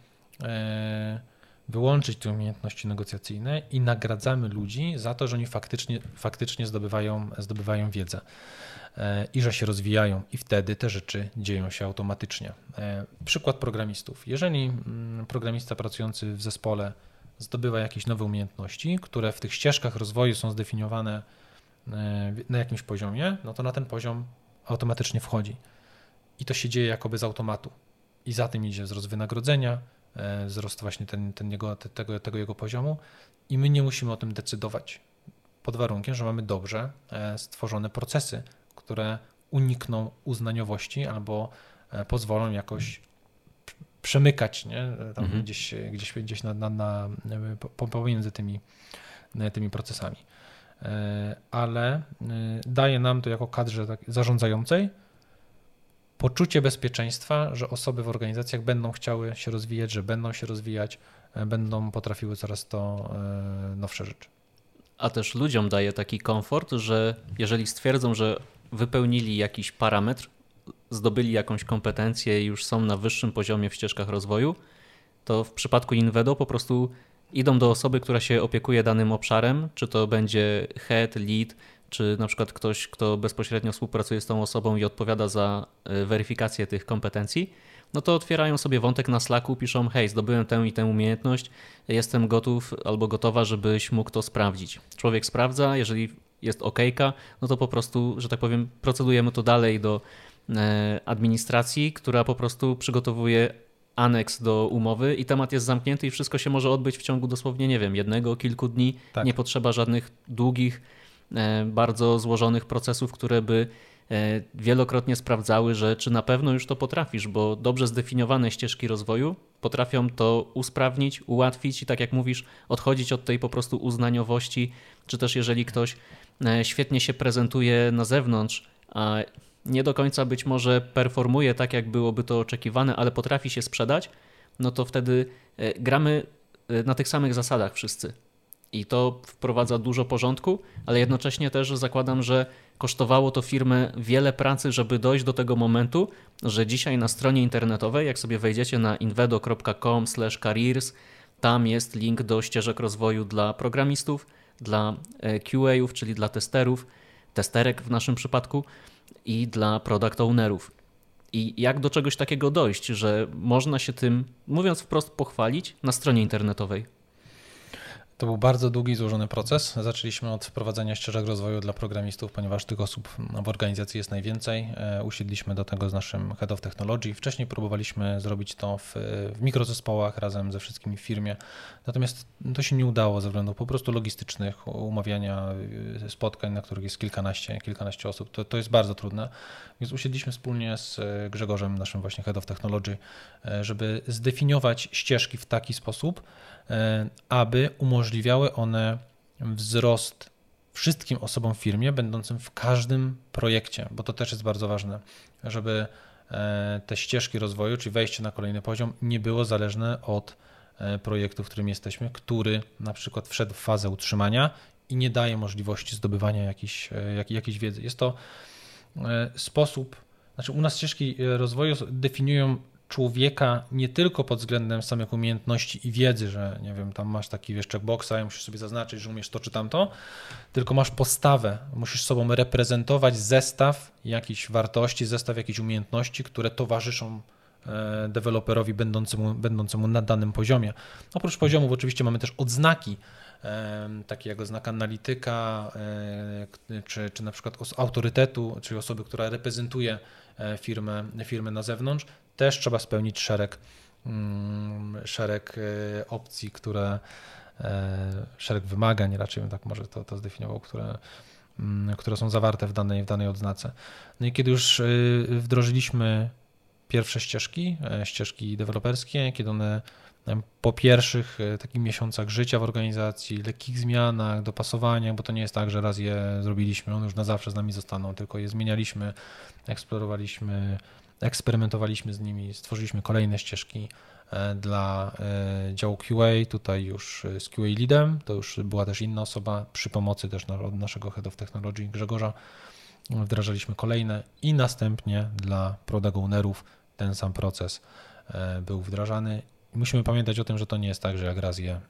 wyłączyć te umiejętności negocjacyjne i nagradzamy ludzi za to, że oni faktycznie, faktycznie zdobywają, zdobywają wiedzę i że się rozwijają i wtedy te rzeczy dzieją się automatycznie. Przykład programistów. Jeżeli programista pracujący w zespole zdobywa jakieś nowe umiejętności, które w tych ścieżkach rozwoju są zdefiniowane na jakimś poziomie, no to na ten poziom automatycznie wchodzi. I to się dzieje jakoby z automatu. I za tym idzie wzrost wynagrodzenia, wzrost właśnie ten, ten jego, tego, tego jego poziomu i my nie musimy o tym decydować. Pod warunkiem, że mamy dobrze stworzone procesy, które unikną uznaniowości albo pozwolą jakoś przemykać, nie? Tam mhm. gdzieś, gdzieś, gdzieś na, na, na, pomiędzy tymi, tymi procesami. Ale daje nam to jako kadrze zarządzającej poczucie bezpieczeństwa, że osoby w organizacjach będą chciały się rozwijać, że będą się rozwijać, będą potrafiły coraz to nowsze rzeczy. A też ludziom daje taki komfort, że jeżeli stwierdzą, że wypełnili jakiś parametr, zdobyli jakąś kompetencję i już są na wyższym poziomie w ścieżkach rozwoju, to w przypadku Invedo po prostu idą do osoby, która się opiekuje danym obszarem, czy to będzie head, lead, czy na przykład ktoś, kto bezpośrednio współpracuje z tą osobą i odpowiada za weryfikację tych kompetencji, no to otwierają sobie wątek na Slacku, piszą: hej, zdobyłem tę i tę umiejętność, jestem gotów albo gotowa, żebyś mógł to sprawdzić. Człowiek sprawdza, jeżeli jest okejka, no to po prostu, że tak powiem, procedujemy to dalej do administracji, która po prostu przygotowuje aneks do umowy i temat jest zamknięty i wszystko się może odbyć w ciągu dosłownie, nie wiem, jednego, kilku dni. Tak. Nie potrzeba żadnych długich, bardzo złożonych procesów, które by wielokrotnie sprawdzały, że czy na pewno już to potrafisz, bo dobrze zdefiniowane ścieżki rozwoju potrafią to usprawnić, ułatwić i tak jak mówisz, odchodzić od tej po prostu uznaniowości, czy też jeżeli ktoś świetnie się prezentuje na zewnątrz, a nie do końca być może performuje tak, jak byłoby to oczekiwane, ale potrafi się sprzedać, no to wtedy gramy na tych samych zasadach wszyscy. I to wprowadza dużo porządku, ale jednocześnie też zakładam, że kosztowało to firmę wiele pracy, żeby dojść do tego momentu, że dzisiaj na stronie internetowej, jak sobie wejdziecie na invedo kropka com slash careers, tam jest link do ścieżek rozwoju dla programistów, dla Q A ów, czyli dla testerów, testerek w naszym przypadku, i dla product ownerów. I jak do czegoś takiego dojść, że można się tym, mówiąc wprost, pochwalić na stronie internetowej? To był bardzo długi i złożony proces. Zaczęliśmy od wprowadzenia ścieżek rozwoju dla programistów, ponieważ tych osób w organizacji jest najwięcej. Usiedliśmy do tego z naszym Head of Technology. Wcześniej próbowaliśmy zrobić to w, w mikrozespołach razem ze wszystkimi w firmie. Natomiast to się nie udało ze względów po prostu logistycznych, umawiania spotkań, na których jest kilkanaście, kilkanaście osób. To, to jest bardzo trudne. Więc usiedliśmy wspólnie z Grzegorzem, naszym właśnie Head of Technology, żeby zdefiniować ścieżki w taki sposób, aby umożliwiały one wzrost wszystkim osobom w firmie, będącym w każdym projekcie, bo to też jest bardzo ważne, żeby te ścieżki rozwoju, czyli wejście na kolejny poziom, nie było zależne od projektu, w którym jesteśmy, który na przykład wszedł w fazę utrzymania i nie daje możliwości zdobywania jakiejś, jakiejś wiedzy. Jest to sposób, znaczy u nas ścieżki rozwoju definiują człowieka nie tylko pod względem samych umiejętności i wiedzy, że nie wiem, tam masz taki wiesz checkboxa i musisz sobie zaznaczyć, że umiesz to czy tamto, tylko masz postawę, musisz sobą reprezentować zestaw jakichś wartości, zestaw jakichś umiejętności, które towarzyszą deweloperowi będącemu, będącemu na danym poziomie. Oprócz poziomów oczywiście mamy też odznaki, takie jak oznaka analityka, czy, czy na przykład autorytetu, czyli osoby, która reprezentuje firmę, firmę na zewnątrz. Też trzeba spełnić szereg, szereg opcji, które, szereg wymagań, raczej bym tak może to, to zdefiniował, które, które są zawarte w danej, w danej odznace. No i kiedy już wdrożyliśmy pierwsze ścieżki, ścieżki deweloperskie, kiedy one po pierwszych takich miesiącach życia w organizacji, lekkich zmianach, dopasowaniach, bo to nie jest tak, że raz je zrobiliśmy, one już na zawsze z nami zostaną, tylko je zmienialiśmy, eksplorowaliśmy, eksperymentowaliśmy z nimi, stworzyliśmy kolejne ścieżki dla działu Q A, tutaj już z Q A leadem, to już była też inna osoba, przy pomocy też od naszego Head of Technology Grzegorza wdrażaliśmy kolejne i następnie dla product ownerów ten sam proces był wdrażany. Musimy pamiętać o tym, że to nie jest tak, że jak raz je,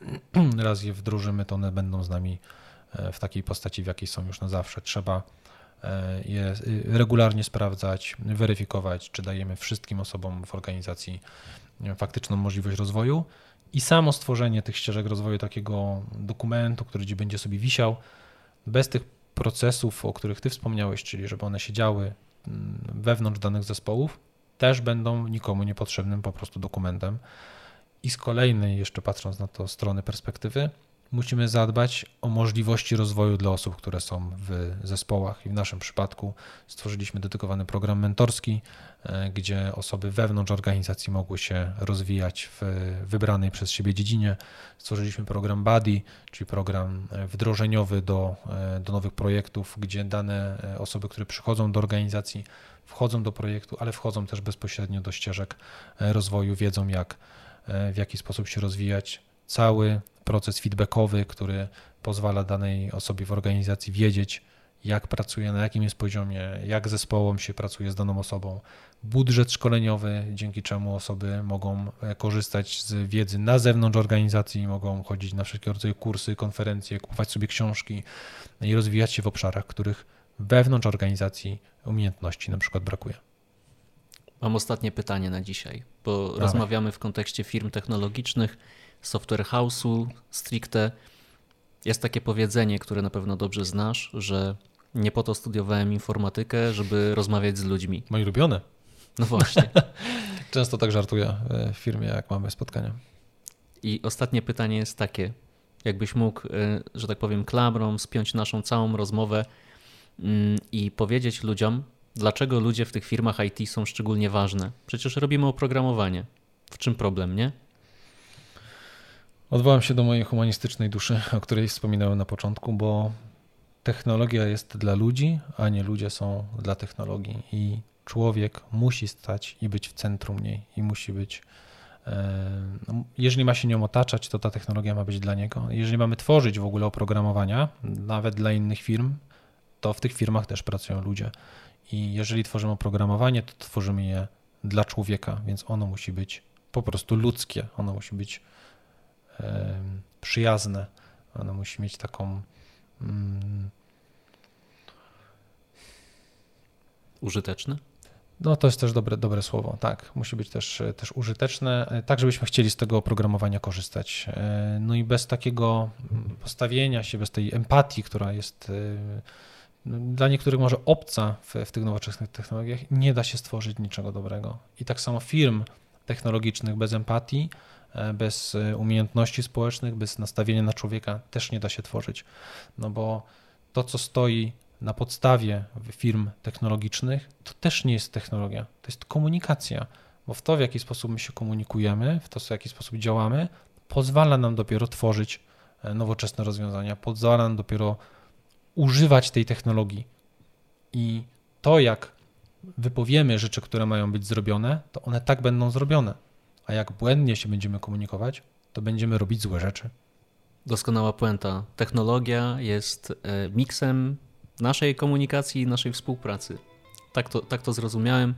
raz je wdrożymy, to one będą z nami w takiej postaci, w jakiej są już na zawsze. Trzeba je regularnie sprawdzać, weryfikować, czy dajemy wszystkim osobom w organizacji faktyczną możliwość rozwoju i samo stworzenie tych ścieżek rozwoju, takiego dokumentu, który gdzieś będzie sobie wisiał, bez tych procesów, o których ty wspomniałeś, czyli żeby one się działy wewnątrz danych zespołów, też będą nikomu niepotrzebnym po prostu dokumentem. I z kolejnej, jeszcze patrząc na to strony perspektywy, musimy zadbać o możliwości rozwoju dla osób, które są w zespołach i w naszym przypadku stworzyliśmy dedykowany program mentorski, gdzie osoby wewnątrz organizacji mogły się rozwijać w wybranej przez siebie dziedzinie. Stworzyliśmy program Buddy, czyli program wdrożeniowy do, do nowych projektów, gdzie dane osoby, które przychodzą do organizacji, wchodzą do projektu, ale wchodzą też bezpośrednio do ścieżek rozwoju, wiedzą jak, w jaki sposób się rozwijać. Cały proces feedbackowy, który pozwala danej osobie w organizacji wiedzieć, jak pracuje, na jakim jest poziomie, jak zespołom się pracuje z daną osobą. Budżet szkoleniowy, dzięki czemu osoby mogą korzystać z wiedzy na zewnątrz organizacji, mogą chodzić na wszelkiego rodzaju kursy, konferencje, kupować sobie książki i rozwijać się w obszarach, których wewnątrz organizacji umiejętności na przykład brakuje. Mam ostatnie pytanie na dzisiaj, bo Dawaj. rozmawiamy w kontekście firm technologicznych, software house'u stricte. Jest takie powiedzenie, które na pewno dobrze znasz, że nie po to studiowałem informatykę, żeby rozmawiać z ludźmi. Moje ulubione. No właśnie. Często tak żartuję w firmie, jak mamy spotkania. I ostatnie pytanie jest takie. Jakbyś mógł, że tak powiem, klamrą spiąć naszą całą rozmowę i powiedzieć ludziom, dlaczego ludzie w tych firmach I T są szczególnie ważne. Przecież robimy oprogramowanie. W czym problem, nie? Odwołam się do mojej humanistycznej duszy, o której wspominałem na początku, bo technologia jest dla ludzi, a nie ludzie są dla technologii i człowiek musi stać i być w centrum niej i musi być, jeżeli ma się nią otaczać, to ta technologia ma być dla niego. Jeżeli mamy tworzyć w ogóle oprogramowania, nawet dla innych firm, to w tych firmach też pracują ludzie i jeżeli tworzymy oprogramowanie, to tworzymy je dla człowieka, więc ono musi być po prostu ludzkie, ono musi być przyjazne. Ono musi mieć taką mm, użyteczne? No to jest też dobre, dobre słowo, tak. Musi być też, też użyteczne, tak żebyśmy chcieli z tego oprogramowania korzystać. No i bez takiego postawienia się, bez tej empatii, która jest dla niektórych może obca w, w tych nowoczesnych technologiach, nie da się stworzyć niczego dobrego. I tak samo firm technologicznych bez empatii, bez umiejętności społecznych, bez nastawienia na człowieka też nie da się tworzyć. No bo to, co stoi na podstawie firm technologicznych, to też nie jest technologia, to jest komunikacja, bo w to, w jaki sposób my się komunikujemy, w to, w jaki sposób działamy, pozwala nam dopiero tworzyć nowoczesne rozwiązania, pozwala nam dopiero używać tej technologii i to, jak wypowiemy rzeczy, które mają być zrobione, to one tak będą zrobione. A jak błędnie się będziemy komunikować, to będziemy robić złe rzeczy. Doskonała puenta. Technologia jest miksem naszej komunikacji i naszej współpracy. Tak to, tak to zrozumiałem.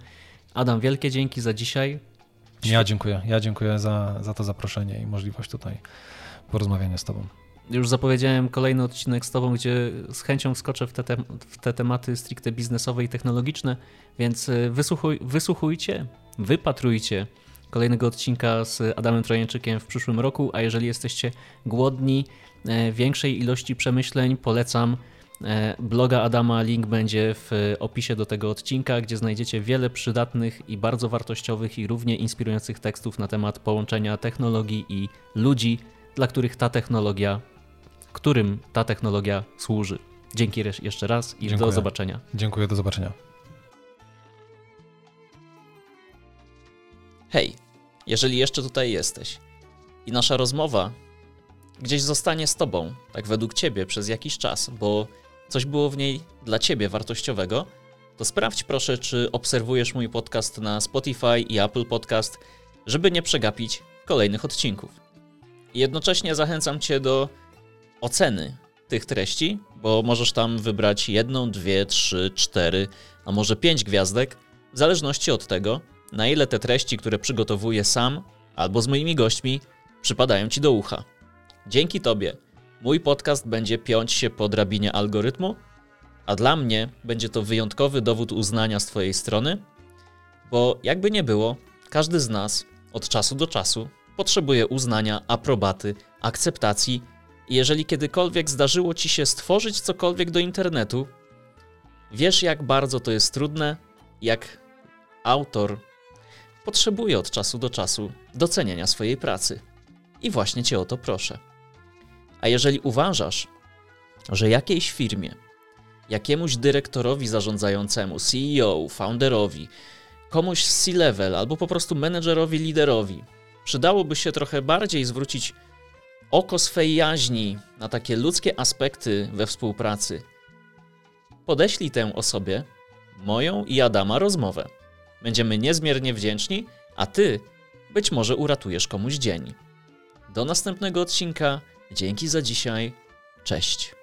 Adam, wielkie dzięki za dzisiaj. Ja dziękuję. Ja dziękuję za, za to zaproszenie i możliwość tutaj porozmawiania z Tobą. Już zapowiedziałem kolejny odcinek z Tobą, gdzie z chęcią wskoczę w te, te, w te tematy stricte biznesowe i technologiczne, więc wysłuchuj, wysłuchujcie, wypatrujcie kolejnego odcinka z Adamem Trojańczykiem w przyszłym roku, a jeżeli jesteście głodni większej ilości przemyśleń, polecam bloga Adama, link będzie w opisie do tego odcinka, gdzie znajdziecie wiele przydatnych i bardzo wartościowych i równie inspirujących tekstów na temat połączenia technologii i ludzi, dla których ta technologia, którym ta technologia służy. Dzięki jeszcze raz i Dziękuję. do zobaczenia. Dziękuję, do zobaczenia. Hej, jeżeli jeszcze tutaj jesteś i nasza rozmowa gdzieś zostanie z Tobą, tak według Ciebie przez jakiś czas, bo coś było w niej dla Ciebie wartościowego, to sprawdź proszę, czy obserwujesz mój podcast na Spotify i Apple Podcast, żeby nie przegapić kolejnych odcinków. I jednocześnie zachęcam Cię do oceny tych treści, bo możesz tam wybrać jedną, dwie, trzy, cztery, a może pięć gwiazdek, w zależności od tego, na ile te treści, które przygotowuję sam albo z moimi gośćmi, przypadają Ci do ucha. Dzięki Tobie mój podcast będzie piąć się po drabinie algorytmu, a dla mnie będzie to wyjątkowy dowód uznania z Twojej strony, bo jakby nie było, każdy z nas od czasu do czasu potrzebuje uznania, aprobaty, akceptacji i jeżeli kiedykolwiek zdarzyło Ci się stworzyć cokolwiek do internetu, wiesz jak bardzo to jest trudne, jak autor potrzebuje od czasu do czasu docenienia swojej pracy. I właśnie Cię o to proszę. A jeżeli uważasz, że jakiejś firmie, jakiemuś dyrektorowi zarządzającemu, C E O, founderowi, komuś z C-level albo po prostu menedżerowi, liderowi przydałoby się trochę bardziej zwrócić oko swej jaźni na takie ludzkie aspekty we współpracy, podeślij tę osobie moją i Adama rozmowę. Będziemy niezmiernie wdzięczni, a Ty być może uratujesz komuś dzień. Do następnego odcinka. Dzięki za dzisiaj. Cześć.